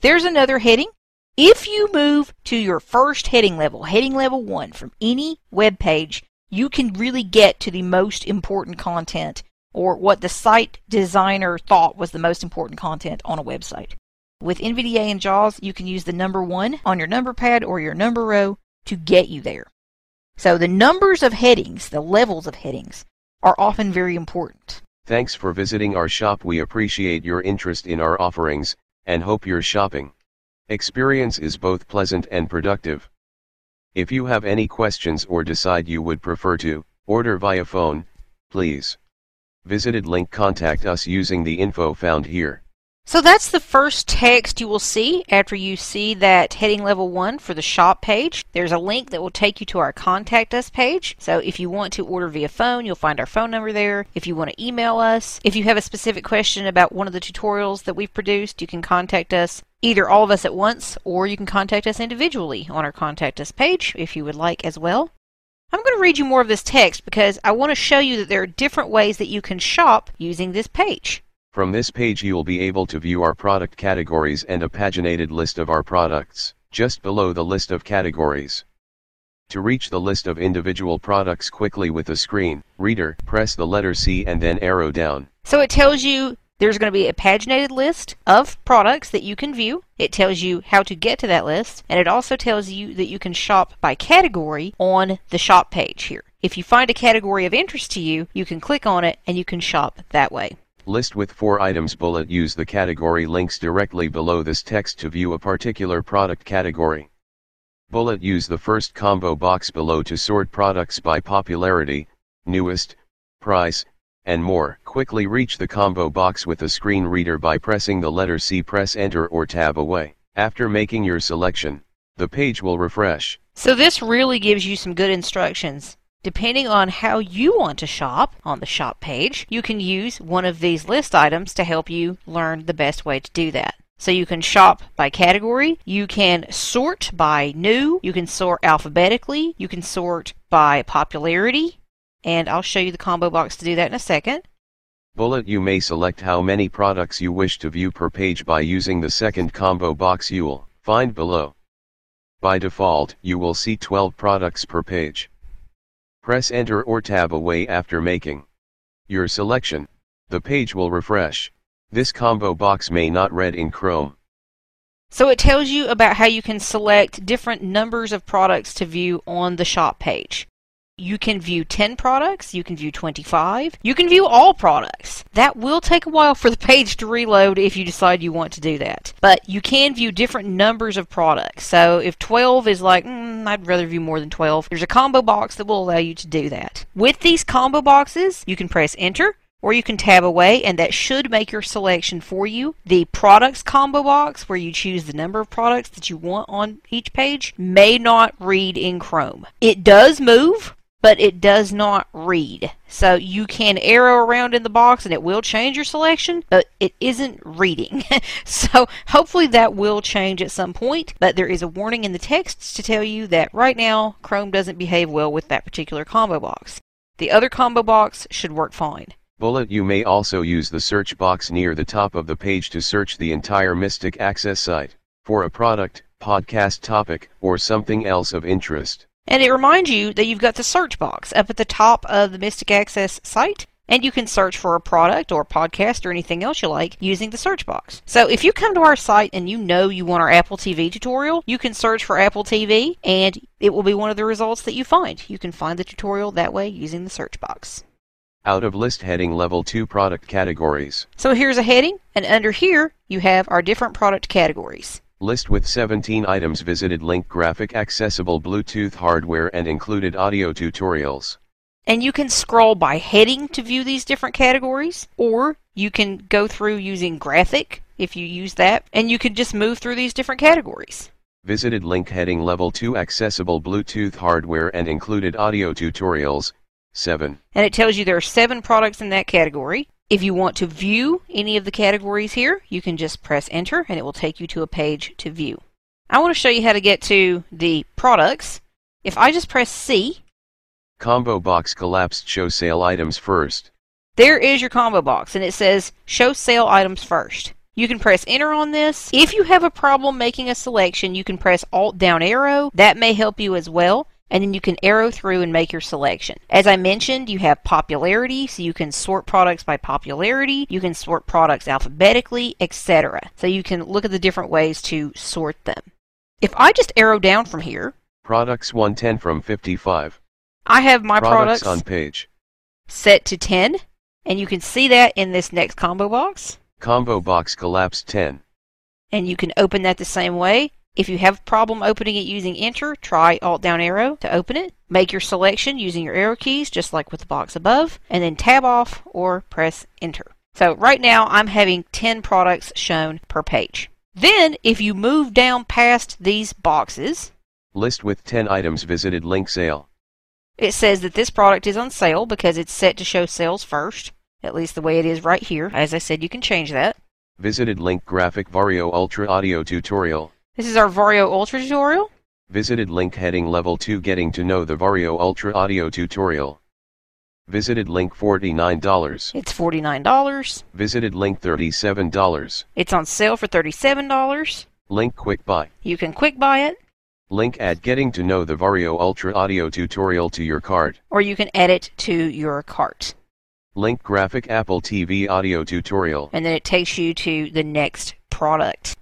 There's another heading. If you move to your first heading level, heading level one, from any web page, you can really get to the most important content, or what the site designer thought was the most important content on a website. With N V D A and JAWS, you can use the number one on your number pad or your number row to get you there. So the numbers of headings, the levels of headings, are often very important. Thanks for visiting our shop. We appreciate your interest in our offerings, and hope your shopping experience is both pleasant and productive. If you have any questions or decide you would prefer to order via phone, please visit link contact us using the info found here. So that's the first text you will see after you see that heading level one for the shop page. There's a link that will take you to our contact us page. So if you want to order via phone, you'll find our phone number there. If you want to email us, if you have a specific question about one of the tutorials that we've produced, you can contact us, either all of us at once, or you can contact us individually on our contact us page if you would like as well. I'm going to read you more of this text because I want to show you that there are different ways that you can shop using this page. From this page you'll be able to view our product categories and a paginated list of our products, just below the list of categories. To reach the list of individual products quickly with a screen reader, press the letter C and then arrow down. So it tells you there's going to be a paginated list of products that you can view. It tells you how to get to that list, and it also tells you that you can shop by category on the shop page here. If you find a category of interest to you, you can click on it and you can shop that way. List with four items bullet. Use the category links directly below this text to view a particular product category. Bullet. Use the first combo box below to sort products by popularity, newest, price, and more. Quickly reach the combo box with a screen reader by pressing the letter C. Press enter or tab away. After making your selection, the page will refresh. So this really gives you some good instructions. Depending on how you want to shop on the shop page, you can use one of these list items to help you learn the best way to do that. So you can shop by category, you can sort by new, you can sort alphabetically, you can sort by popularity, and I'll show you the combo box to do that in a second. Bullet. You may select how many products you wish to view per page by using the second combo box you'll find below. By default, you will see twelve products per page. Press enter or tab away after making your selection. The page will refresh. This combo box may not read in Chrome. So it tells you about how you can select different numbers of products to view on the shop page. You can view ten products, you can view twenty-five, you can view all products. That will take a while for the page to reload if you decide you want to do that. But you can view different numbers of products. So if twelve is like, mm, I'd rather view more than twelve. There's a combo box that will allow you to do that. With these combo boxes, you can press enter or you can tab away, and that should make your selection for you. The products combo box, where you choose the number of products that you want on each page, may not read in Chrome. It does move, but it does not read. So you can arrow around in the box and it will change your selection, but it isn't reading. So hopefully that will change at some point, but there is a warning in the text to tell you that right now Chrome doesn't behave well with that particular combo box. The other combo box should work fine. Bullet. You may also use the search box near the top of the page to search the entire Mystic Access site for a product, podcast topic, or something else of interest. And it reminds you that you've got the search box up at the top of the Mystic Access site, and you can search for a product or a podcast or anything else you like using the search box. So if you come to our site and you know you want our Apple T V tutorial, you can search for Apple T V and it will be one of the results that you find. You can find the tutorial that way using the search box. Out of list heading level two product categories. So here's a heading, and under here you have our different product categories. List with seventeen items visited link graphic accessible Bluetooth hardware and included audio tutorials. And you can scroll by heading to view these different categories, or you can go through using graphic if you use that, and you can just move through these different categories. Visited link heading level two accessible Bluetooth hardware and included audio tutorials, seven. And it tells you there are seven products in that category. If you want to view any of the categories here, you can just press enter and it will take you to a page to view. I want to show you how to get to the products If I just press C, combo box collapsed, show sale items first. There is your combo box, and it says show sale items first. You can press enter on this. If you have a problem making a selection, you can press alt down arrow. That may help you as well. And then you can arrow through and make your selection. As I mentioned, you have popularity, so you can sort products by popularity, you can sort products alphabetically, et cetera. So you can look at the different ways to sort them. If I just arrow down from here, products one ten from fifty-five. I have my products, products on page set to ten, and you can see that in this next combo box. Combo box collapsed ten. And you can open that the same way. If you have a problem opening it using enter, try alt down arrow to open it. Make your selection using your arrow keys, just like with the box above, and then tab off or press enter. So right now I'm having ten products shown per page. Then if you move down past these boxes, list with ten items visited, link sale. It says that this product is on sale because it's set to show sales first, at least the way it is right here. As I said, you can change that. Visited link graphic Vario Ultra audio tutorial. This is our Vario Ultra tutorial. Visited link heading level two, getting to know the Vario Ultra audio tutorial. Visited link forty-nine dollars. It's forty-nine dollars. Visited link thirty-seven dollars. It's on sale for thirty-seven dollars. Link quick buy. You can quick buy it. Link add getting to know the Vario Ultra audio tutorial to your cart. Or you can add it to your cart. Link graphic Apple T V audio tutorial. And then it takes you to the next product.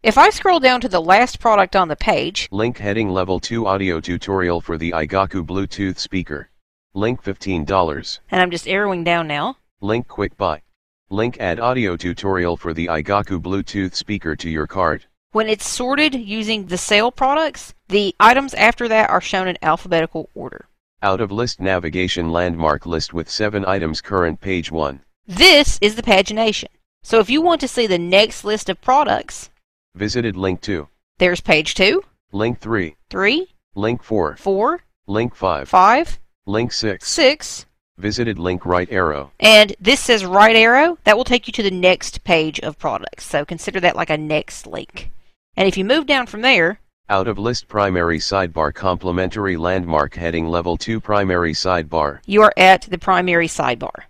If I scroll down to the last product on the page, link heading level two audio tutorial for the Igaku Bluetooth speaker. Link fifteen dollars. And I'm just arrowing down now. Link quick buy. Link add audio tutorial for the Igaku Bluetooth speaker to your cart. When it's sorted using the sale products, the items after that are shown in alphabetical order. Out of list navigation landmark list with seven items, current page one. This is the pagination. So if you want to see the next list of products, visited link two. There's page two. Link three. three. Link four. four. Link five. five. Link six. six. Visited link right arrow. And this says right arrow. That will take you to the next page of products. So consider that like a next link. And if you move down from there, out of list primary sidebar complementary landmark heading level two primary sidebar. You are at the primary sidebar.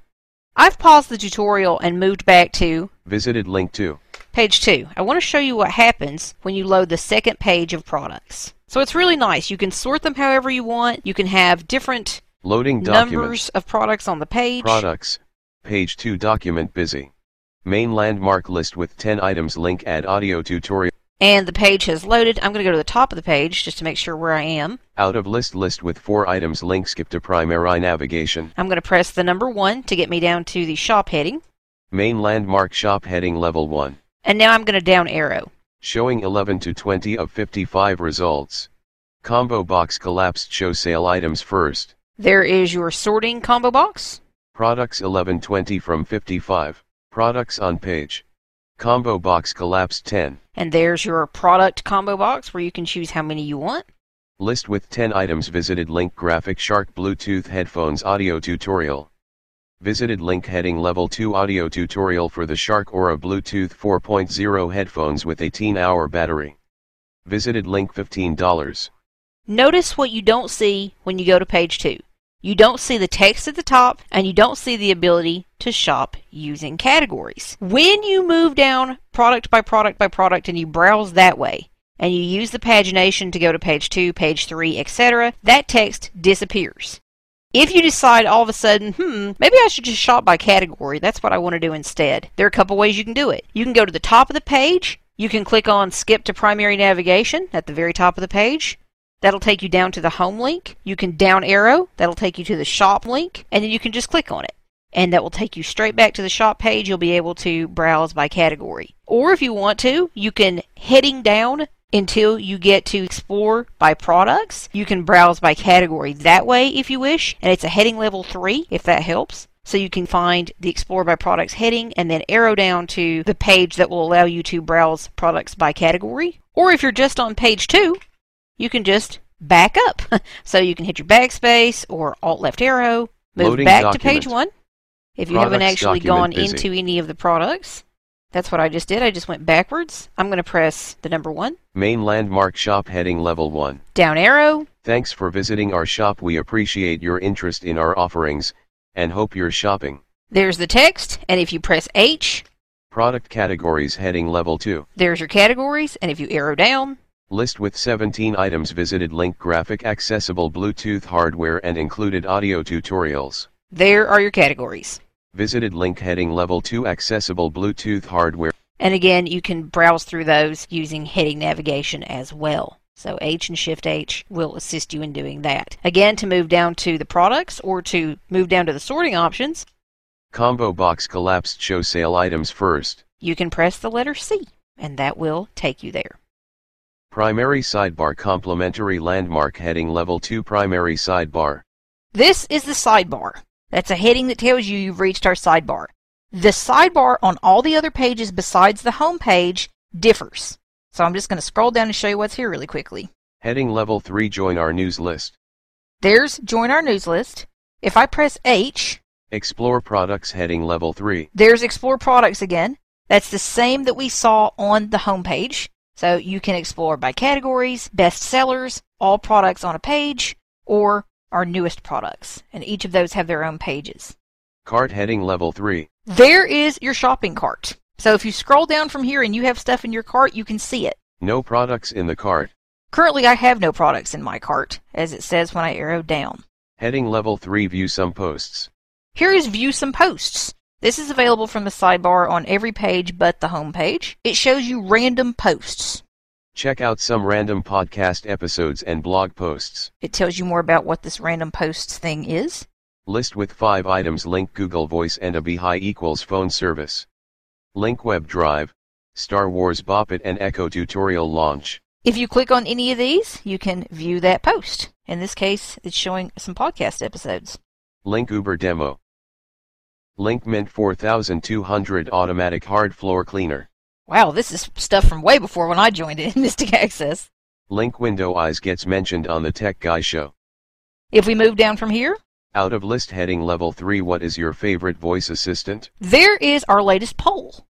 I've paused the tutorial and moved back to visited link two. Page two. I want to show you what happens when you load the second page of products. So it's really nice. You can sort them however you want. You can have different loading numbers documents of products on the page. Products. Page two document busy. Main landmark list with ten items, link add audio tutorial. And the page has loaded. I'm going to go to the top of the page just to make sure where I am. Out of list list with four items, link skip to primary navigation. I'm going to press the number one to get me down to the shop heading. Main landmark shop heading level one. And now I'm going to down arrow. Showing eleven to twenty of fifty-five results. Combo box collapsed, show sale items first. There is your sorting combo box. Products eleven twenty from fifty-five. Products on page. Combo box collapsed ten. And there's your product combo box where you can choose how many you want. List with ten items, visited link graphic Shark Bluetooth headphones audio tutorial. Visited link heading level two audio tutorial for the Shark Aura Bluetooth four point oh headphones with eighteen hour battery. Visited link fifteen dollars. Notice what you don't see when you go to page two. You don't see the text at the top, and you don't see the ability to shop using categories. When you move down product by product by product and you browse that way, and you use the pagination to go to page two, page three, et cetera, that text disappears. If you decide all of a sudden, hmm, maybe I should just shop by category, that's what I want to do instead, there are a couple ways you can do it. You can go to the top of the page, you can click on skip to primary navigation at the very top of the page, that'll take you down to the home link, you can down arrow, that'll take you to the shop link, and then you can just click on it. And that will take you straight back to the shop page, you'll be able to browse by category. Or if you want to, you can heading down until you get to explore by products. You can browse by category that way if you wish, and it's a heading level three if that helps. So you can find the explore by products heading and then arrow down to the page that will allow you to browse products by category. Or if you're just on page two, you can just back up. So you can hit your backspace or alt left arrow, move Loading back document. to page one if you products haven't actually gone busy. into any of the products. That's what I just did. I just went backwards. I'm going to press the number one. Main landmark shop heading level one. Down arrow. Thanks for visiting our shop. We appreciate your interest in our offerings and hope you're shopping. There's the text. And if you press H. Product categories heading level two. There's your categories. And if you arrow down. List with seventeen items visited, link graphic accessible Bluetooth hardware and included audio tutorials. There are your categories. Visited link heading level two accessible Bluetooth hardware. And again, you can browse through those using heading navigation as well. So H and Shift H will assist you in doing that. Again, to move down to the products or to move down to the sorting options. Combo box collapsed, show sale items first. You can press the letter C and that will take you there. Primary sidebar complementary landmark heading level two primary sidebar. This is the sidebar. That's a heading that tells you you've reached our sidebar. The sidebar on all the other pages besides the home page differs. So I'm just going to scroll down and show you what's here really quickly. Heading level three, join our news list. There's join our news list. If I press H. Explore products heading level three. There's explore products again. That's the same that we saw on the home page. So you can explore by categories, best sellers, all products on a page, or our newest products. And each of those have their own pages. Cart heading level three. There is your shopping cart. So if you scroll down from here and you have stuff in your cart, you can see it. No products in the cart. Currently I have no products in my cart, as it says when I arrow down. Heading level three, view some posts. Here is view some posts. This is available from the sidebar on every page but the home page. It shows you random posts. Check out some random podcast episodes and blog posts. It tells you more about what this random posts thing is. List with five items, link Google Voice and a Beehive equals phone service. Link web drive, Star Wars Bop It and Echo tutorial launch. If you click on any of these, you can view that post. In this case, it's showing some podcast episodes. Link Uber demo. Link Mint forty-two hundred automatic hard floor cleaner. Wow, this is stuff from way before when I joined in Mystic Access. Link Window Eyes gets mentioned on the Tech Guy show. If we move down from here. Out of list heading level three, what is your favorite voice assistant? There is our latest poll.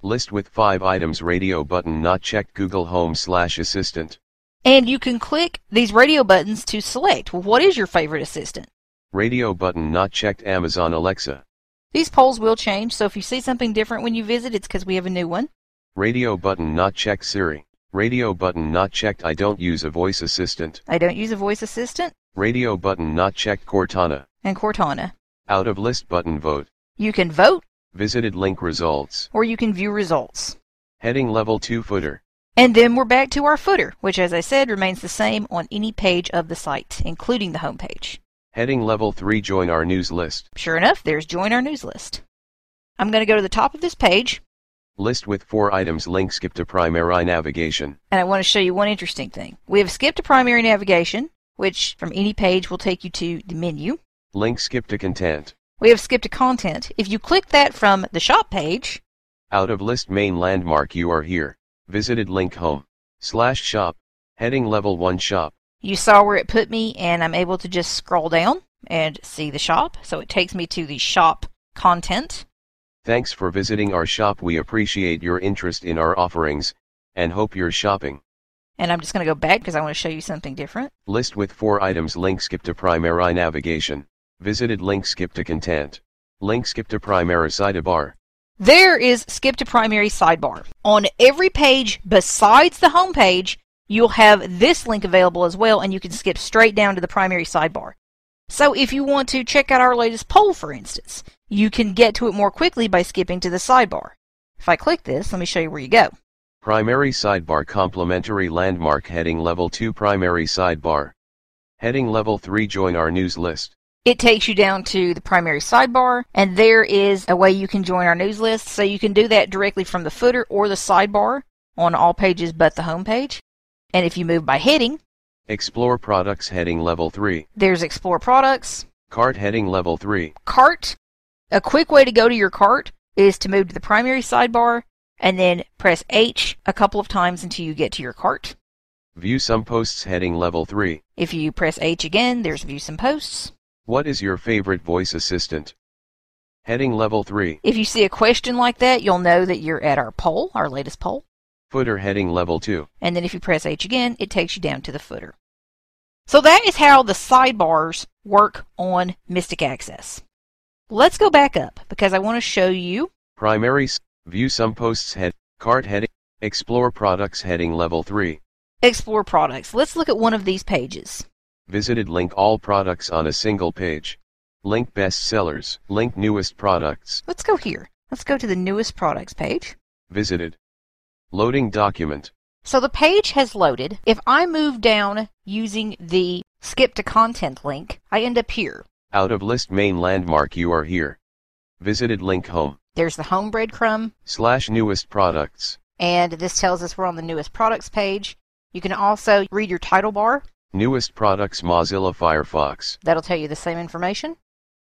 List with five items, radio button not checked, Google Home slash assistant. And you can click these radio buttons to select. Well, what is your favorite assistant? Radio button not checked, Amazon Alexa. These polls will change, so if you see something different when you visit, it's because we have a new one. Radio button not checked, Siri. Radio button not checked, I don't use a voice assistant. I don't use a voice assistant. Radio button not checked, Cortana. And Cortana. Out of list button vote. You can vote. Visited link results. Or you can view results. Heading level two footer. And then we're back to our footer, which as I said remains the same on any page of the site, including the home page. Heading level three, join our news list. Sure enough, there's join our news list. I'm going to go to the top of this page. List with four items, link skip to primary navigation. And I want to show you one interesting thing. We have skipped to primary navigation, which from any page will take you to the menu. Link skip to content. We have skipped to content. If you click that from the shop page. Out of list main landmark, you are here. Visited link home slash shop. Heading level one shop. You saw where it put me, and I'm able to just scroll down and see the shop. So it takes me to the shop content. Thanks for visiting our shop. We appreciate your interest in our offerings and hope you're shopping. And I'm just going to go back because I want to show you something different. List with four items, link skip to primary navigation. Visited link skip to content. Link skip to primary sidebar. There is skip to primary sidebar. On every page besides the home page, you'll have this link available as well, and you can skip straight down to the primary sidebar. So if you want to check out our latest poll, for instance, you can get to it more quickly by skipping to the sidebar. If I click this, let me show you where you go. Primary sidebar complementary landmark heading level two primary sidebar. Heading level three, join our news list. It takes you down to the primary sidebar, and there is a way you can join our news list. So you can do that directly from the footer or the sidebar on all pages but the home page. And if you move by heading, explore products heading level three. There's explore products. Cart heading level three. Cart. A quick way to go to your cart is to move to the primary sidebar and then press H a couple of times until you get to your cart. View some posts heading level three. If you press H again, there's view some posts. What is your favorite voice assistant? Heading level three. If you see a question like that, you'll know that you're at our poll, our latest poll. Footer heading level two. And then if you press H again, it takes you down to the footer. So that is how the sidebars work on Mystic Access. Let's go back up because I want to show you. Primaries, view some posts head, cart heading, explore products heading level three. Explore products. Let's look at one of these pages. Visited link all products on a single page. Link best sellers. Link newest products. Let's go here. Let's go to the newest products page. Visited. Loading document. So the page has loaded. If I move down using the skip to content link, I end up here. Out of list main landmark, you are here. Visited link home. There's the home breadcrumb. Slash newest products. And this tells us we're on the newest products page. You can also read your title bar. Newest products Mozilla Firefox. That'll tell you the same information.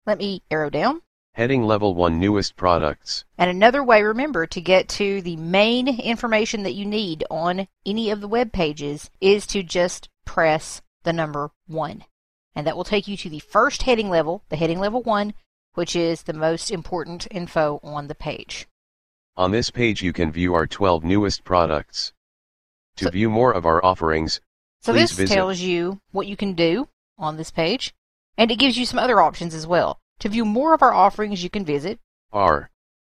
Let me arrow down. Heading level one, newest products. And another way, remember, to get to the main information that you need on any of the web pages is to just press the number one. And that will take you to the first heading level, the heading level one, which is the most important info on the page. On this page you can view our twelve newest products. To so, view more of our offerings, So this visit. tells you what you can do on this page, and it gives you some other options as well. To view more of our offerings, you can visit our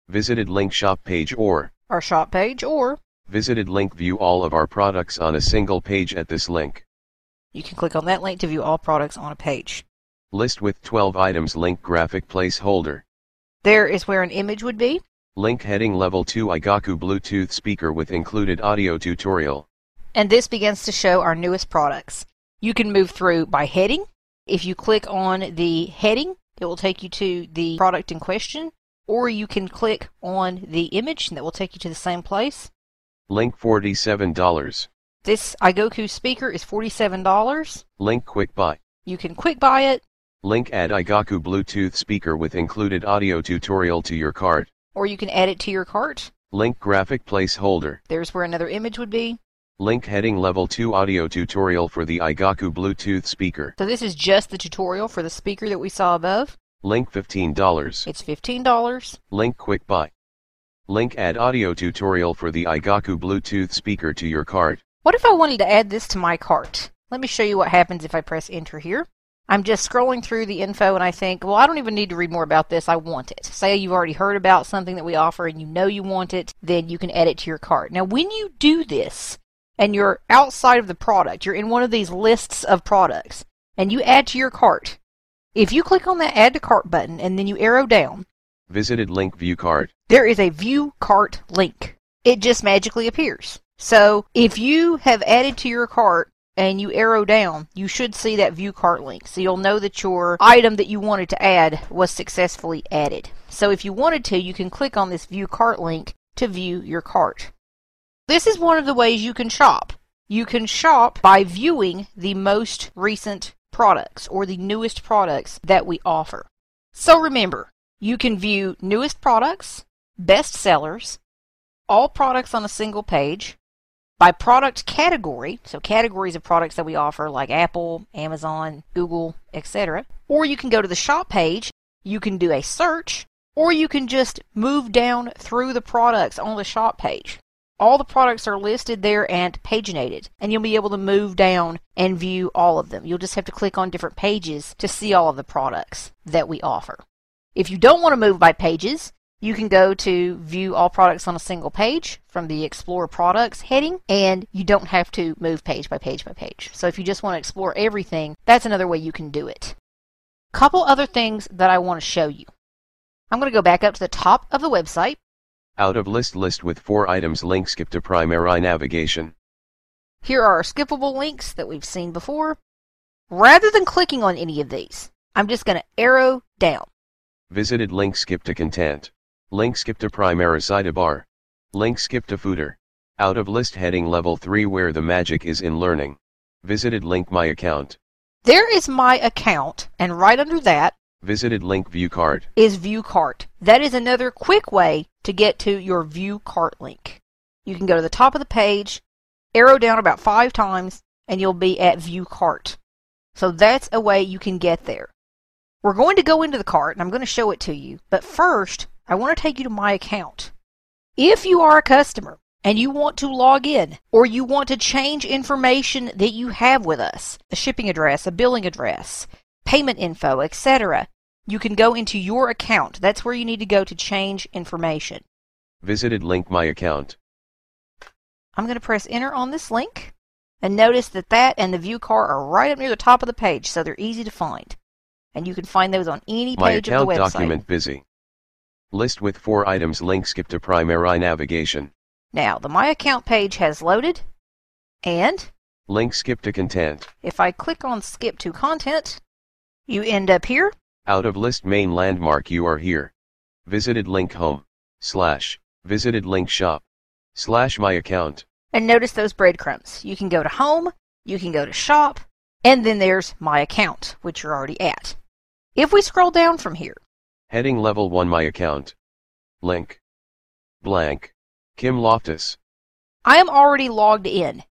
visited link shop page or our shop page or visited link view all of our products on a single page at this link. You can click on that link to view all products on a page. List with twelve items link graphic placeholder. There is where an image would be. Link heading level two Igaku Bluetooth speaker with included audio tutorial. And this begins to show our newest products. You can move through by heading. If you click on the heading, it will take you to the product in question, or you can click on the image and that will take you to the same place. Link forty-seven dollars. This Igaku speaker is forty-seven dollars. Link quick buy. You can quick buy it. Link add Igaku Bluetooth speaker with included audio tutorial to your cart. Or you can add it to your cart. Link graphic placeholder. There's where another image would be. Link heading level two audio tutorial for the Igaku Bluetooth speaker. So this is just the tutorial for the speaker that we saw above. Link fifteen dollars. It's fifteen dollars. Link quick buy. Link add audio tutorial for the Igaku Bluetooth speaker to your cart. What if I wanted to add this to my cart? Let me show you what happens if I press enter here. I'm just scrolling through the info and I think, well, I don't even need to read more about this. I want it. Say you've already heard about something that we offer and you know you want it, then you can add it to your cart. Now when you do this, and you're outside of the product, you're in one of these lists of products, and you add to your cart. If you click on that Add to Cart button, and then you arrow down, Visited Link View Cart. There is a View Cart link. It just magically appears. So, if you have added to your cart, and you arrow down, you should see that View Cart link. So you'll know that your item that you wanted to add was successfully added. So if you wanted to, you can click on this View Cart link to view your cart. This is one of the ways you can shop. You can shop by viewing the most recent products or the newest products that we offer. So remember, you can view newest products, best sellers, all products on a single page, by product category, so categories of products that we offer like Apple, Amazon, Google, et cetera. Or you can go to the shop page, you can do a search, or you can just move down through the products on the shop page. All the products are listed there and paginated, and you'll be able to move down and view all of them. You'll just have to click on different pages to see all of the products that we offer. If you don't want to move by pages, you can go to View All Products on a Single Page from the Explore Products heading, and you don't have to move page by page by page. So if you just want to explore everything, that's another way you can do it. Couple other things that I want to show you. I'm going to go back up to the top of the website. Out of list list with four items link skip to primary navigation. Here are our skippable links that we've seen before. Rather than clicking on any of these, I'm just going to arrow down. Visited link skip to content. Link skip to primary sidebar. Link skip to footer. Out of list heading level three where the magic is in learning. Visited link my account. There is my account, and right under that, Visited link view cart is view cart. That is another quick way to get to your view cart link. You can go to the top of the page, arrow down about five times, and you'll be at view cart. So that's a way you can get there. We're going to go into the cart, and I'm going to show it to you. But first, I want to take you to my account. If you are a customer and you want to log in, or you want to change information that you have with us, a shipping address, a billing address, payment info, et cetera, you can go into your account. That's where you need to go to change information. Visited link my account. I'm going to press enter on this link, and notice that that and the view cart are right up near the top of the page, so they're easy to find. And you can find those on any page of the website. My account document busy. List with four items, link skip to primary navigation. Now, the My Account page has loaded, and link skip to content. If I click on skip to content, you end up here. Out of list main landmark, you are here. Visited link home, slash, visited link shop, slash my account. And notice those breadcrumbs. You can go to home, you can go to shop, and then there's my account, which you're already at. If we scroll down from here. Heading level one, my account. Link. Blank. Kim Loftus. I am already logged in.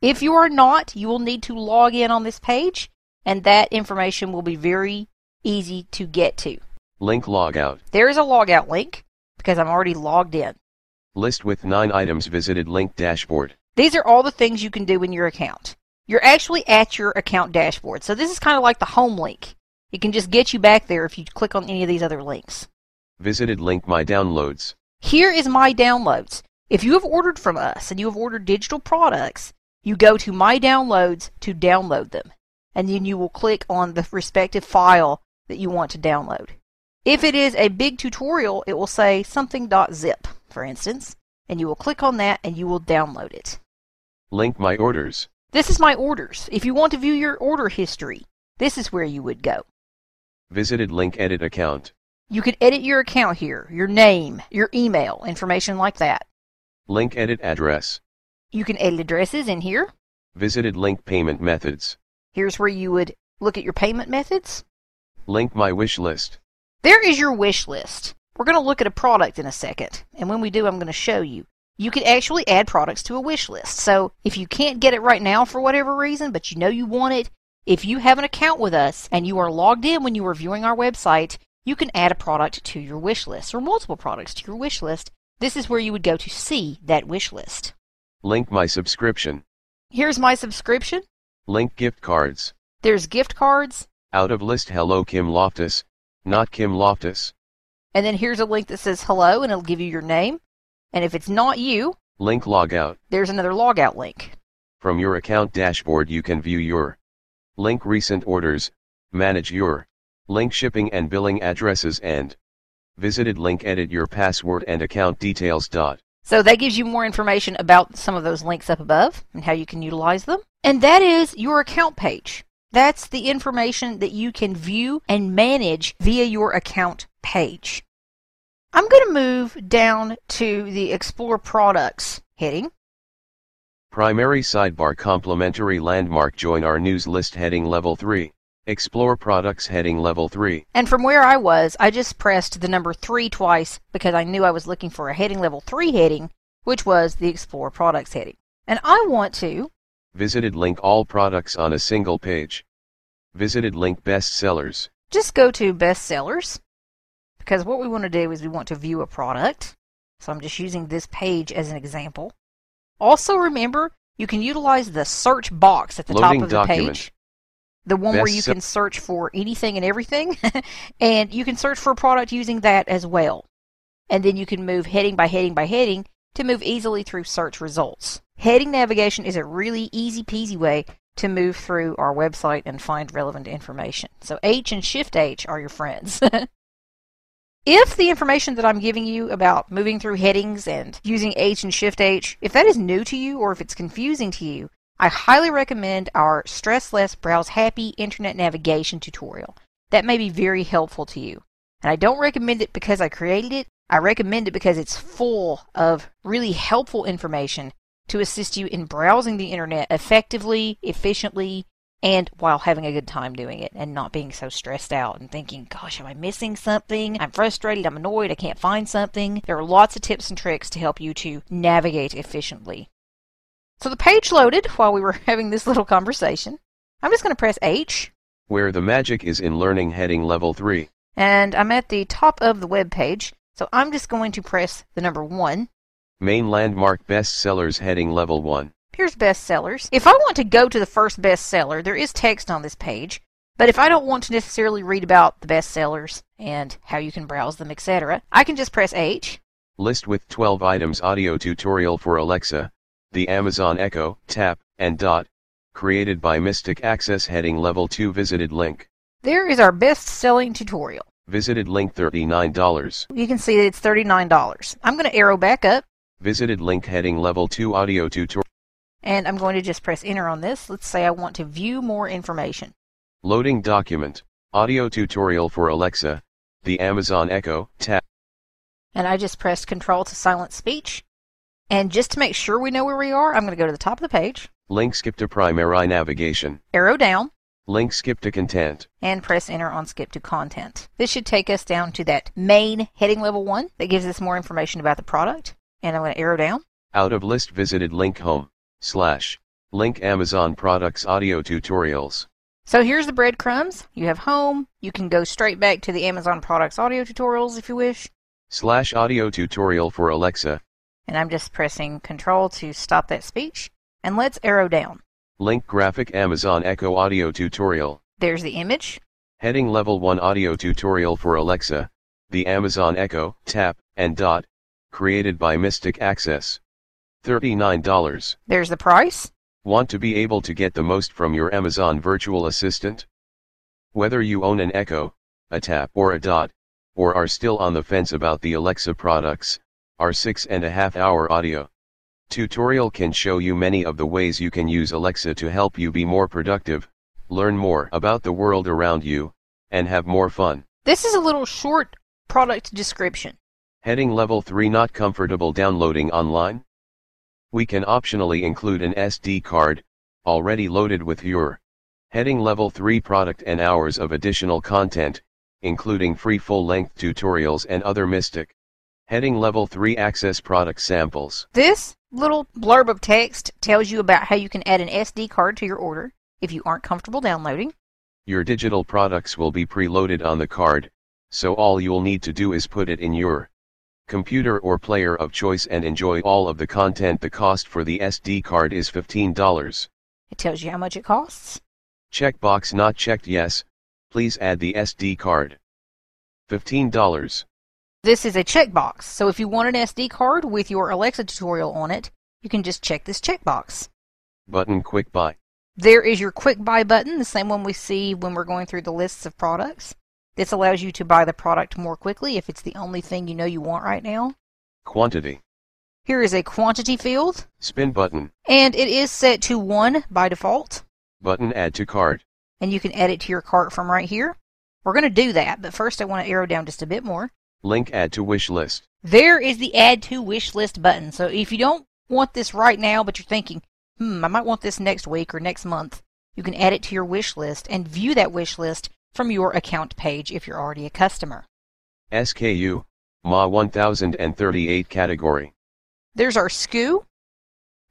If you are not, you will need to log in on this page, and that information will be very easy to get to. Link logout. There is a logout link, because I'm already logged in. List with nine items, visited link dashboard. These are all the things you can do in your account. You're actually at your account dashboard. So this is kind of like the home link. It can just get you back there if you click on any of these other links. Visited link my downloads. Here is my downloads. If you have ordered from us and you have ordered digital products, you go to my downloads to download them. And then you will click on the respective file that you want to download. If it is a big tutorial, it will say something.zip, for instance, and you will click on that and you will download it. Link my orders. This is my orders. If you want to view your order history, this is where you would go. Visited link edit account. You can edit your account here, your name, your email, information like that. Link edit address. You can edit addresses in here. Visited link payment methods. Here's where you would look at your payment methods. Link my wish list. There is your wish list. We're going to look at a product in a second, and when we do, I'm going to show you. You can actually add products to a wish list. So if you can't get it right now for whatever reason, but you know you want it, if you have an account with us and you are logged in when you are viewing our website, you can add a product to your wish list or multiple products to your wish list. This is where you would go to see that wish list. Link my subscription. Here's my subscription. Link gift cards. There's gift cards. Out of list, hello Kim Loftus, not Kim Loftus. And then here's a link that says hello and it'll give you your name. And if it's not you, link logout. There's another logout link. From your account dashboard, you can view your link recent orders, manage your link shipping and billing addresses, and visited link edit your password and account details. Dot. So that gives you more information about some of those links up above and how you can utilize them. And that is your account page. That's the information that you can view and manage via your account page. I'm going to move down to the Explore Products heading. Primary sidebar, complementary landmark, join our news list, heading level three. Explore Products, heading level three. And from where I was, I just pressed the number three twice because I knew I was looking for a heading level three heading, which was the Explore Products heading. And I want to visited link all products on a single page. Visited link best sellers. Just go to best sellers, because what we want to do is we want to view a product. So I'm just using this page as an example. Also remember, you can utilize the search box at the top of the page. The one where you can search for anything and everything. And you can search for a product using that as well. And then you can move heading by heading by heading to move easily through search results. Heading navigation is a really easy peasy way to move through our website and find relevant information. So H and Shift H are your friends. If the information that I'm giving you about moving through headings and using H and Shift H, if that is new to you or if it's confusing to you, I highly recommend our Stress Less, Browse Happy Internet Navigation tutorial. That may be very helpful to you. And I don't recommend it because I created it. I recommend it because it's full of really helpful information to assist you in browsing the internet effectively, efficiently, and while having a good time doing it and not being so stressed out and thinking, gosh, am I missing something? I'm frustrated, I'm annoyed, I can't find something. There are lots of tips and tricks to help you to navigate efficiently. So the page loaded while we were having this little conversation. I'm just going to press H where the magic is in learning heading level three. And I'm at the top of the web page, so I'm just going to press the number one. Main landmark bestsellers heading level one. Here's bestsellers. If I want to go to the first bestseller, there is text on this page, but if I don't want to necessarily read about the bestsellers and how you can browse them, et cetera, I can just press H. List with twelve items audio tutorial for Alexa, the Amazon Echo, Tap, and Dot, created by Mystic Access heading level two visited link. There is our best-selling tutorial. Visited link thirty-nine dollars. You can see that it's thirty-nine dollars. I'm going to arrow back up. Visited link heading level two audio tutorial. And I'm going to just press enter on this. Let's say I want to view more information. Loading document. Audio tutorial for Alexa, the Amazon Echo, Tap. And I just pressed control to silence speech. And just to make sure we know where we are, I'm going to go to the top of the page. Link skip to primary navigation. Arrow down. Link skip to content. And press enter on skip to content. This should take us down to that main heading level one that gives us more information about the product. And I'm going to arrow down. Out of list visited link home. Slash. Link Amazon products audio tutorials. So here's the breadcrumbs. You have home. You can go straight back to the Amazon products audio tutorials if you wish. Slash audio tutorial for Alexa. And I'm just pressing control to stop that speech. And let's arrow down. Link graphic Amazon Echo audio tutorial. There's the image. Heading level one audio tutorial for Alexa, the Amazon Echo, Tap, and Dot, created by Mystic Access. thirty-nine dollars. There's the price. Want to be able to get the most from your Amazon virtual assistant? Whether you own an Echo, a Tap or a Dot, or are still on the fence about the Alexa products, our six and a half hour audio tutorial can show you many of the ways you can use Alexa to help you be more productive, learn more about the world around you, and have more fun. This is a little short product description. Heading level three, not comfortable downloading online? We can optionally include an S D card, already loaded with your heading level three product and hours of additional content, including free full-length tutorials and other Mystic heading level three access product samples. This little blurb of text tells you about how you can add an S D card to your order if you aren't comfortable downloading. Your digital products will be preloaded on the card, so all you'll need to do is put it in your computer or player of choice and enjoy all of the content. The cost for the S D card is fifteen dollars. It tells you how much it costs. Checkbox not checked, yes. Please add the S D card. fifteen dollars. This is a checkbox, so if you want an S D card with your Alexa tutorial on it, you can just check this checkbox. Button quick buy. There is your quick buy button, the same one we see when we're going through the lists of products. This allows you to buy the product more quickly if it's the only thing you know you want right now. Quantity. Here is a quantity field. Spin button. And it is set to one by default. Button add to cart. And you can add it to your cart from right here. We're going to do that, but first I want to arrow down just a bit more. Link add to wish list. There is the add to wish list button. So if you don't want this right now, but you're thinking, hmm, I might want this next week or next month, you can add it to your wish list and view that wish list from your account page if you're already a customer. S K U, M A one thousand thirty-eight category. There's our S K U.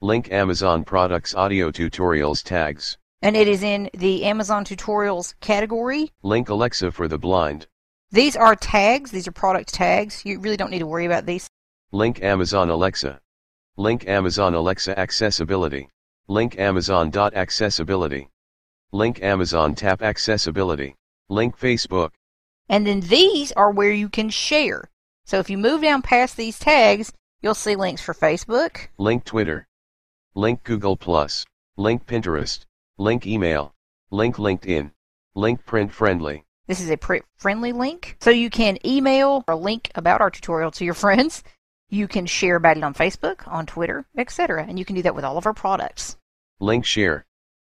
Link Amazon products audio tutorials tags. And it is in the Amazon tutorials category. Link Alexa for the blind. These are tags. These are product tags. You really don't need to worry about these. Link Amazon Alexa. Link Amazon Alexa accessibility. Link Amazon dot accessibility. Link Amazon Tap accessibility. Link Facebook. And then these are where you can share. So if you move down past these tags, you'll see links for Facebook. Link Twitter. Link Google Plus. Link Pinterest. Link email. Link LinkedIn. Link print friendly. This is a print-friendly link, so you can email or link about our tutorial to your friends. You can share about it on Facebook, on Twitter, et cetera. And you can do that with all of our products. Link share.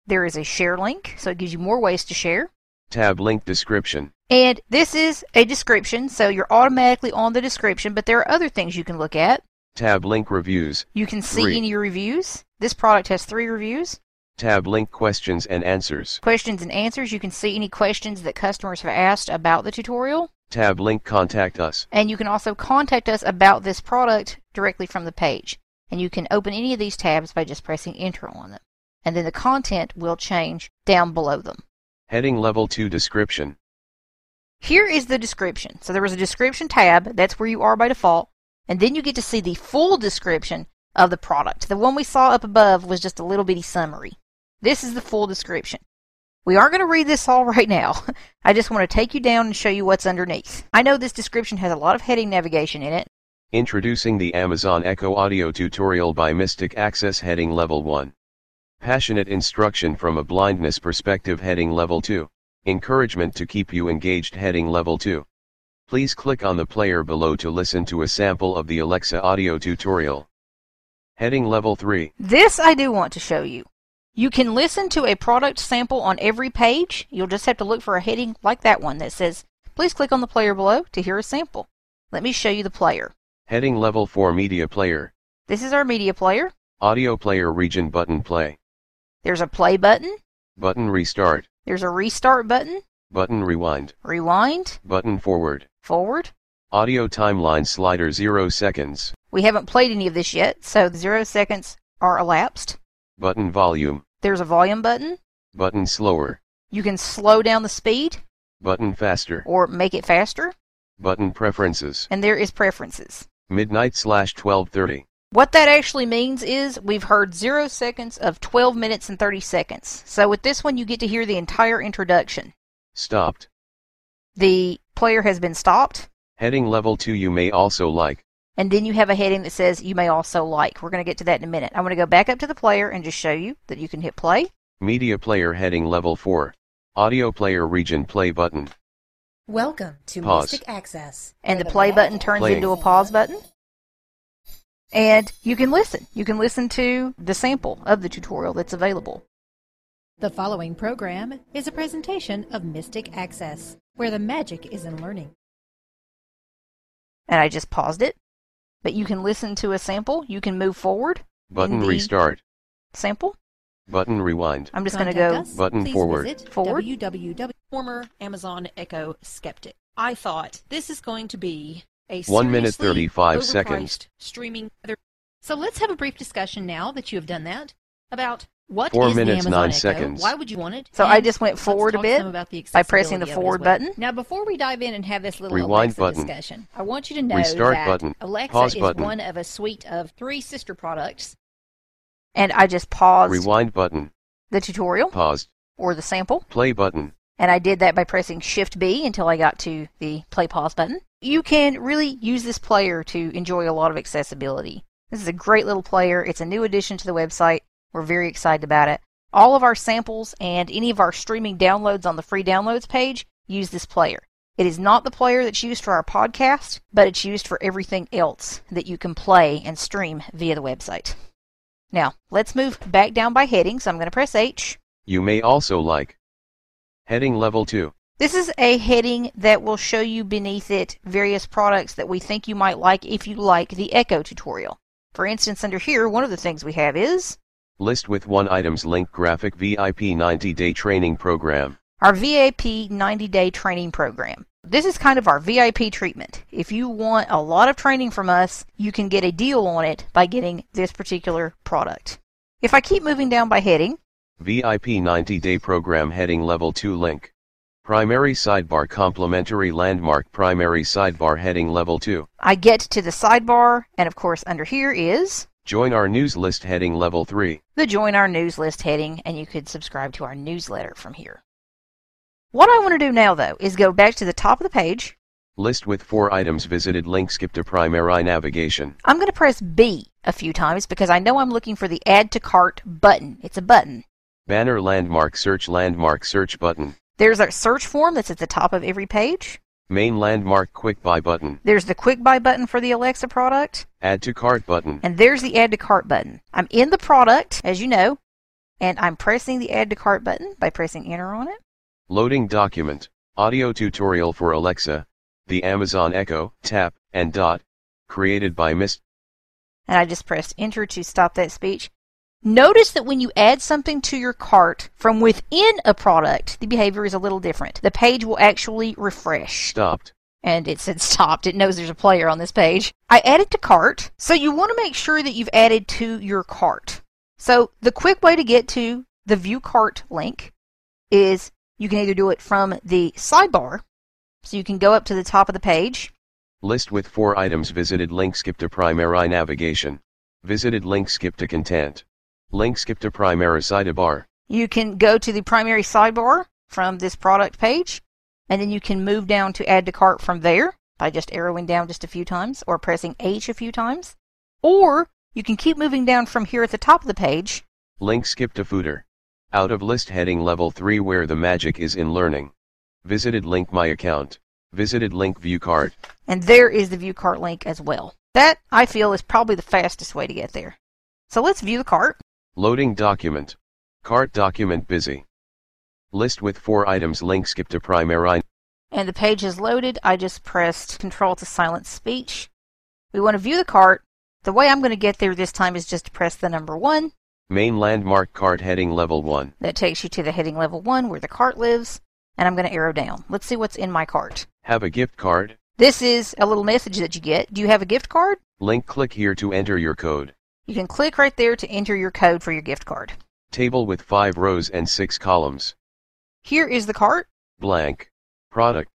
There is a share link, so it gives you more ways to share. Tab link description. And this is a description, so you're automatically on the description, but there are other things you can look at. Tab link reviews. You can see three. Any reviews. This product has three reviews. Tab link questions and answers. Questions and answers. You can see any questions that customers have asked about the tutorial. Tab link contact us. And you can also contact us about this product directly from the page. And you can open any of these tabs by just pressing enter on them. And then the content will change down below them. Heading Level two Description. Here is the description. So there was a description tab. That's where you are by default. And then you get to see the full description of the product. The one we saw up above was just a little bitty summary. This is the full description. We aren't going to read this all right now. I just want to take you down and show you what's underneath. I know this description has a lot of heading navigation in it. Introducing the Amazon Echo Audio Tutorial by Mystic Access, Heading Level one. Passionate Instruction from a Blindness Perspective, Heading Level two. Encouragement to Keep You Engaged, Heading Level two. Please click on the player below to listen to a sample of the Alexa Audio Tutorial. Heading Level three. This I do want to show you. You can listen to a product sample on every page. You'll just have to look for a heading like that one that says, please click on the player below to hear a sample. Let me show you the player. Heading Level four Media Player. This is our media player. Audio player region button play. There's a play button. Button restart. There's a restart button. Button rewind. Rewind. Button forward. Forward. Audio timeline slider zero seconds. We haven't played any of this yet, so zero seconds are elapsed. Button volume. There's a volume button. Button slower. You can slow down the speed. Button faster. Or make it faster. Button preferences. And there is preferences. Midnight slash twelve thirty. What that actually means is we've heard zero seconds of twelve minutes and thirty seconds. So with this one you get to hear the entire introduction. Stopped. The player has been stopped. Heading Level two You May Also Like. And then you have a heading that says You May Also Like. We're going to get to that in a minute. I'm going to go back up to the player and just show you that you can hit play. Media Player, Heading Level four. Audio Player Region Play Button. Welcome to pause. Mystic Access. And the play button turns Playing. into a pause button. And you can listen. You can listen to the sample of the tutorial that's available. The following program is a presentation of Mystic Access, where the magic is in learning. And I just paused it. But you can listen to a sample. You can move forward. Button restart. Sample. Button rewind. I'm just going to go us. button Please forward. Forward. www. Former Amazon Echo skeptic. I thought this is going to be a one minute thirty-five seconds streaming. So let's have a brief discussion now that you have done that about what Four is minutes, the Amazon nine Echo. Seconds. Why would you want it? So and I just went forward a bit by pressing the forward well. button. Now before we dive in and have this little Rewind Alexa button. discussion, I want you to know Restart that button. Alexa Pause is button. one of a suite of three sister products. And I just paused Rewind button. the tutorial Paused. or the sample. Play button. And I did that by pressing Shift B until I got to the play pause button. You can really use this player to enjoy a lot of accessibility. This is a great little player. It's a new addition to the website. We're very excited about it. All of our samples and any of our streaming downloads on the free downloads page use this player. It is not the player that's used for our podcast, but it's used for everything else that you can play and stream via the website. Now, let's move back down by heading, so I'm going to press H. You may also like. Heading Level two. This is a heading that will show you beneath it various products that we think you might like if you like the Echo tutorial. For instance, under here, one of the things we have is List with one items link graphic V I P ninety day training program. Our V I P ninety day training program. This is kind of our V I P treatment. If you want a lot of training from us, you can get a deal on it by getting this particular product. If I keep moving down by heading, V I P ninety day program, Heading Level two link. Primary sidebar complementary landmark primary sidebar, Heading Level two. I get to the sidebar, and of course under here is Join Our News List, Heading Level three. The Join Our News List heading, and you could subscribe to our newsletter from here. What I want to do now, though, is go back to the top of the page. List with four items visited link skip to primary navigation. I'm going to press B a few times because I know I'm looking for the Add to Cart button. It's a button. Banner landmark search landmark search button. There's our search form that's at the top of every page. Main landmark quick buy button. There's the quick buy button for the Alexa product. Add to cart button. And there's the add to cart button. I'm in the product, as you know, and I'm pressing the add to cart button by pressing enter on it. Loading document. Audio tutorial for Alexa, the Amazon Echo, Tap, and Dot, created by Miss. And I just pressed enter to stop that speech. Notice that when you add something to your cart from within a product, the behavior is a little different. The page will actually refresh. Stopped. And it said stopped. It knows there's a player on this page. I added to cart. So you want to make sure that you've added to your cart. So the quick way to get to the view cart link is You can either do it from the sidebar, so you can go up to the top of the page. List with four items. Visited link. Skip to primary navigation. Visited link. Skip to content. Link. Skip to primary sidebar. You can go to the primary sidebar from this product page, and then you can move down to add to cart from there by just arrowing down just a few times or pressing H a few times. Or you can keep moving down from here at the top of the page. Link. Skip to footer. Out of list heading level three, where the magic is in learning. Visited link. My account. Visited link. View cart. And there is the view cart link as well. That, I feel, is probably the fastest way to get there. So let's view the cart. Loading document. Cart document busy. List with four items. Link. Skip to primary. And the page is loaded. I just pressed control to silence speech. We want to view the cart. The way I'm going to get there this time is just to press the number one. Main landmark cart heading level one. That takes you to the heading level one where the cart lives, and I'm going to arrow down. Let's see what's in my cart. Have a gift card. This is a little message that you get. Do you have a gift card? Link. Click here to enter your code. You can click right there to enter your code for your gift card. Table with five rows and six columns. Here is the cart. Blank. Product.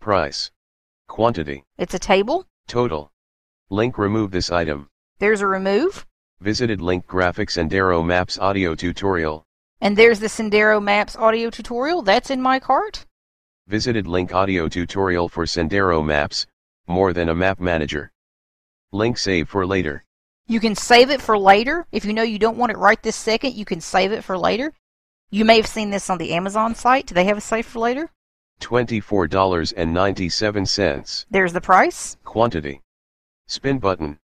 Price. Quantity. It's a table. Total. Link. Remove this item. There's a remove. Visited link. Graphics. Sendero Maps audio tutorial. And there's the Sendero Maps audio tutorial. That's in my cart. Visited link. Audio tutorial for Sendero Maps. More than a map manager. Link. Save for later. You can save it for later. If you know you don't want it right this second, you can save it for later. You may have seen this on the Amazon site. Do they have a save for later? twenty-four dollars and ninety-seven cents. There's the price. Quantity. Spin button.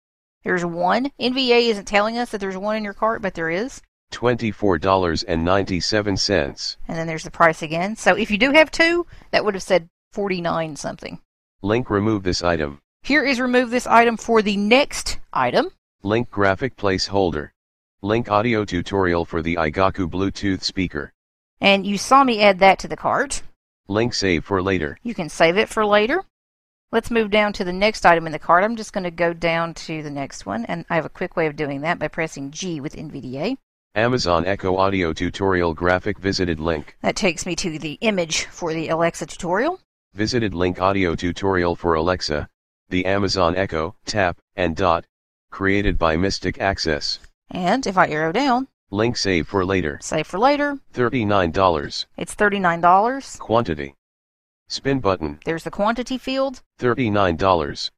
There's one. N V D A isn't telling us that there's one in your cart, but there is. twenty-four dollars and ninety-seven cents. And then there's the price again. So if you do have two, that would have said forty-nine something. Link. Remove this item. Here is remove this item for the next item. Link. Graphic placeholder. Link. Audio tutorial for the Igaku Bluetooth speaker. And you saw me add that to the cart. Link. Save for later. You can save it for later. Let's move down to the next item in the cart. I'm just going to go down to the next one, and I have a quick way of doing that by pressing G with N V D A. Amazon Echo audio tutorial graphic. Visited link. That takes me to the image for the Alexa tutorial. Visited link. Audio tutorial for Alexa, the Amazon Echo, Tap, and Dot, created by Mystic Access. And if I arrow down, link. Save for later. Save for later. thirty-nine dollars. It's thirty-nine dollars. Quantity. Spin button. There's the quantity field. thirty-nine dollars.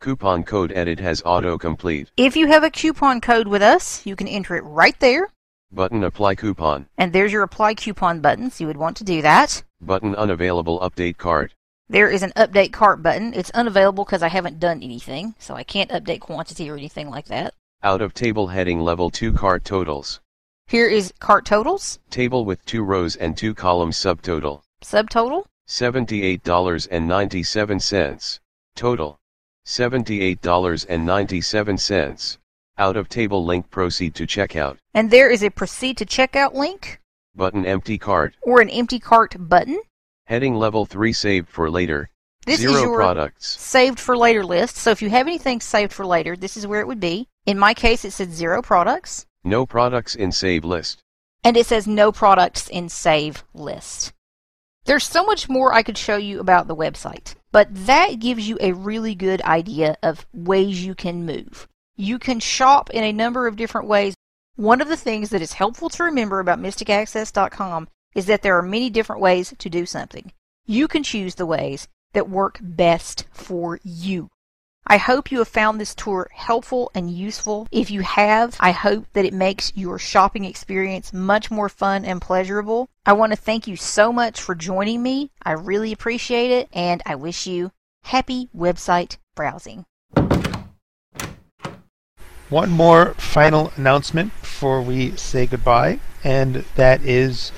Coupon code edit has autocomplete. If you have a coupon code with us, you can enter it right there. Button. Apply coupon. And there's your apply coupon button, so you would want to do that. Button. Unavailable. Update cart. There is an update cart button. It's unavailable because I haven't done anything, so I can't update quantity or anything like that. Out of table heading level two cart totals. Here is cart totals. Table with two rows and two columns. Subtotal. Subtotal. seventy-eight dollars and ninety-seven cents. Total. seventy-eight dollars and ninety-seven cents. Out of table link. Proceed to checkout. And there is a proceed to checkout link. Button. Empty cart. Or an empty cart button. Heading level three. Saved for later. This Zero is your products. Saved for later list. So if you have anything saved for later, this is where it would be. In my case, it said zero products. No products in save list. And it says no products in save list. There's so much more I could show you about the website, but that gives you a really good idea of ways you can move. You can shop in a number of different ways. One of the things that is helpful to remember about mystic access dot com is that there are many different ways to do something. You can choose the ways that work best for you. I hope you have found this tour helpful and useful. If you have, I hope that it makes your shopping experience much more fun and pleasurable. I want to thank you so much for joining me. I really appreciate it, and I wish you happy website browsing. One more final announcement before we say goodbye, and that is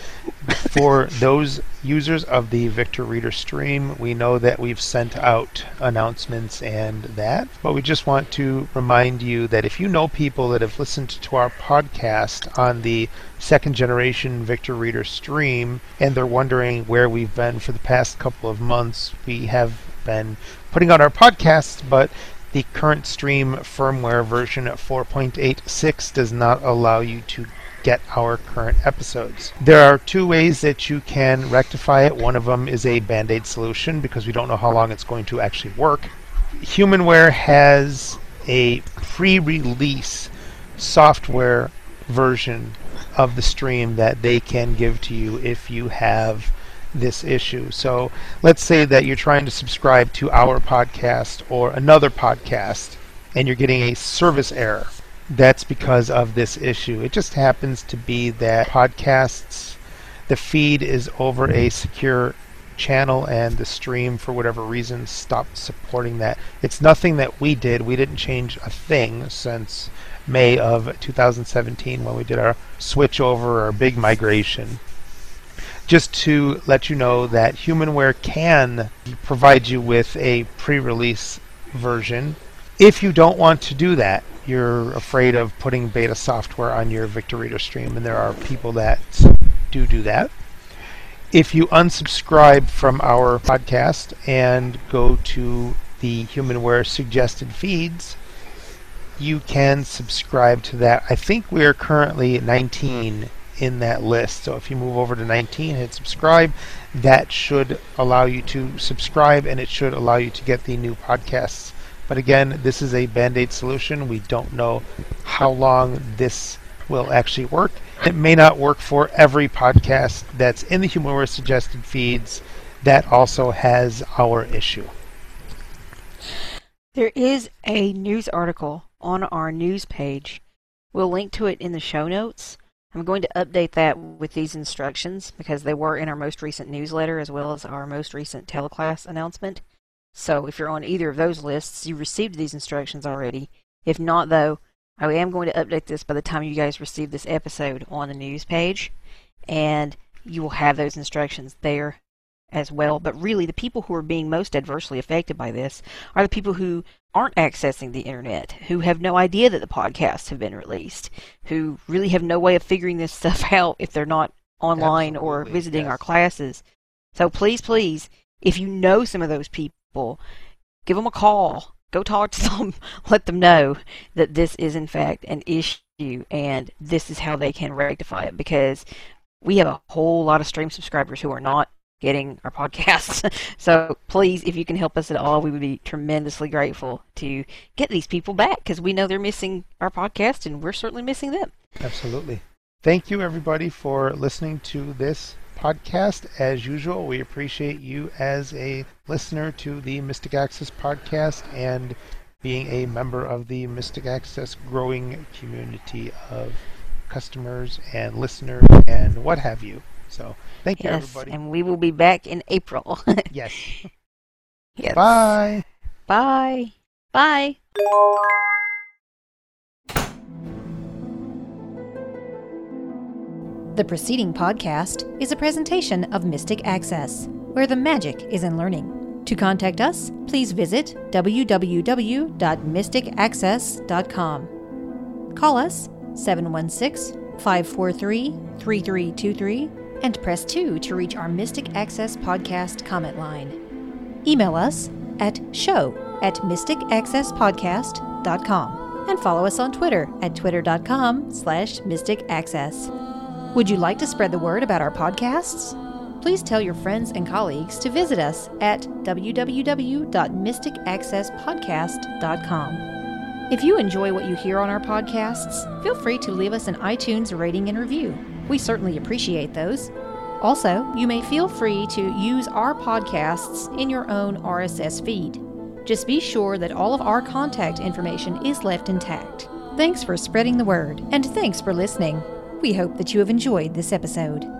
for those users of the Victor Reader Stream, we know that we've sent out announcements and that, but we just want to remind you that if you know people that have listened to our podcast on the second generation Victor Reader Stream and they're wondering where we've been for the past couple of months, we have been putting out our podcasts, but the current stream firmware version four point eight six does not allow you to get our current episodes. There are two ways that you can rectify it. One of them is a band-aid solution because we don't know how long it's going to actually work. HumanWare has a pre-release software version of the stream that they can give to you if you have this issue. So let's say that you're trying to subscribe to our podcast or another podcast and you're getting a service error. That's because of this issue. It just happens to be that podcasts, the feed is over a secure channel and the stream for whatever reason stopped supporting that. It's nothing that we did. We didn't change a thing since May of two thousand seventeen when we did our switch over, our big migration. Just to let you know that HumanWare can provide you with a pre-release version. If you don't want to do that, you're afraid of putting beta software on your Victor Reader stream, and there are people that do do that. If you unsubscribe from our podcast and go to the HumanWare suggested feeds, you can subscribe to that. I think we are currently at nineteen in that list, so if you move over to nineteen, hit subscribe, that should allow you to subscribe and it should allow you to get the new podcasts. But again, this is a band-aid solution. We don't know how long this will actually work. It may not work for every podcast that's in the HumanWare suggested feeds that also has our issue. There is a news article on our news page. We'll link to it in the show notes. I'm going to update that with these instructions because they were in our most recent newsletter as well as our most recent teleclass announcement. So if you're on either of those lists, you received these instructions already. If not, though, I am going to update this by the time you guys receive this episode on the news page, and you will have those instructions there as well. But really, the people who are being most adversely affected by this are the people who aren't accessing the internet, who have no idea that the podcasts have been released, who really have no way of figuring this stuff out if they're not online Absolutely, or visiting yes. our classes. So please, please, if you know some of those people, give them a call. Go talk to them. Let them know that this is, in fact, an issue and this is how they can rectify it, because we have a whole lot of stream subscribers who are not getting our podcasts. So please, if you can help us at all, we would be tremendously grateful to get these people back, because we know they're missing our podcast and we're certainly missing them. Absolutely. Thank you, everybody, for listening to this podcast. As usual, we appreciate you as a listener to the Mystic Access podcast and being a member of the Mystic Access growing community of customers and listeners and what have you. So thank yes, you, everybody. And we will be back in April. yes. yes. Bye. Bye. Bye. The preceding podcast is a presentation of Mystic Access, where the magic is in learning. To contact us, please visit w w w dot mystic access dot com. Call us seven one six, five four three, three three two three and press two to reach our Mystic Access podcast comment line. Email us at show at mystic access podcast dot com and follow us on Twitter at twitter dot com slash mystic access. Would you like to spread the word about our podcasts? Please tell your friends and colleagues to visit us at w w w dot mystic access podcast dot com. If you enjoy what you hear on our podcasts, feel free to leave us an iTunes rating and review. We certainly appreciate those. Also, you may feel free to use our podcasts in your own R S S feed. Just be sure that all of our contact information is left intact. Thanks for spreading the word, and thanks for listening. We hope that you have enjoyed this episode.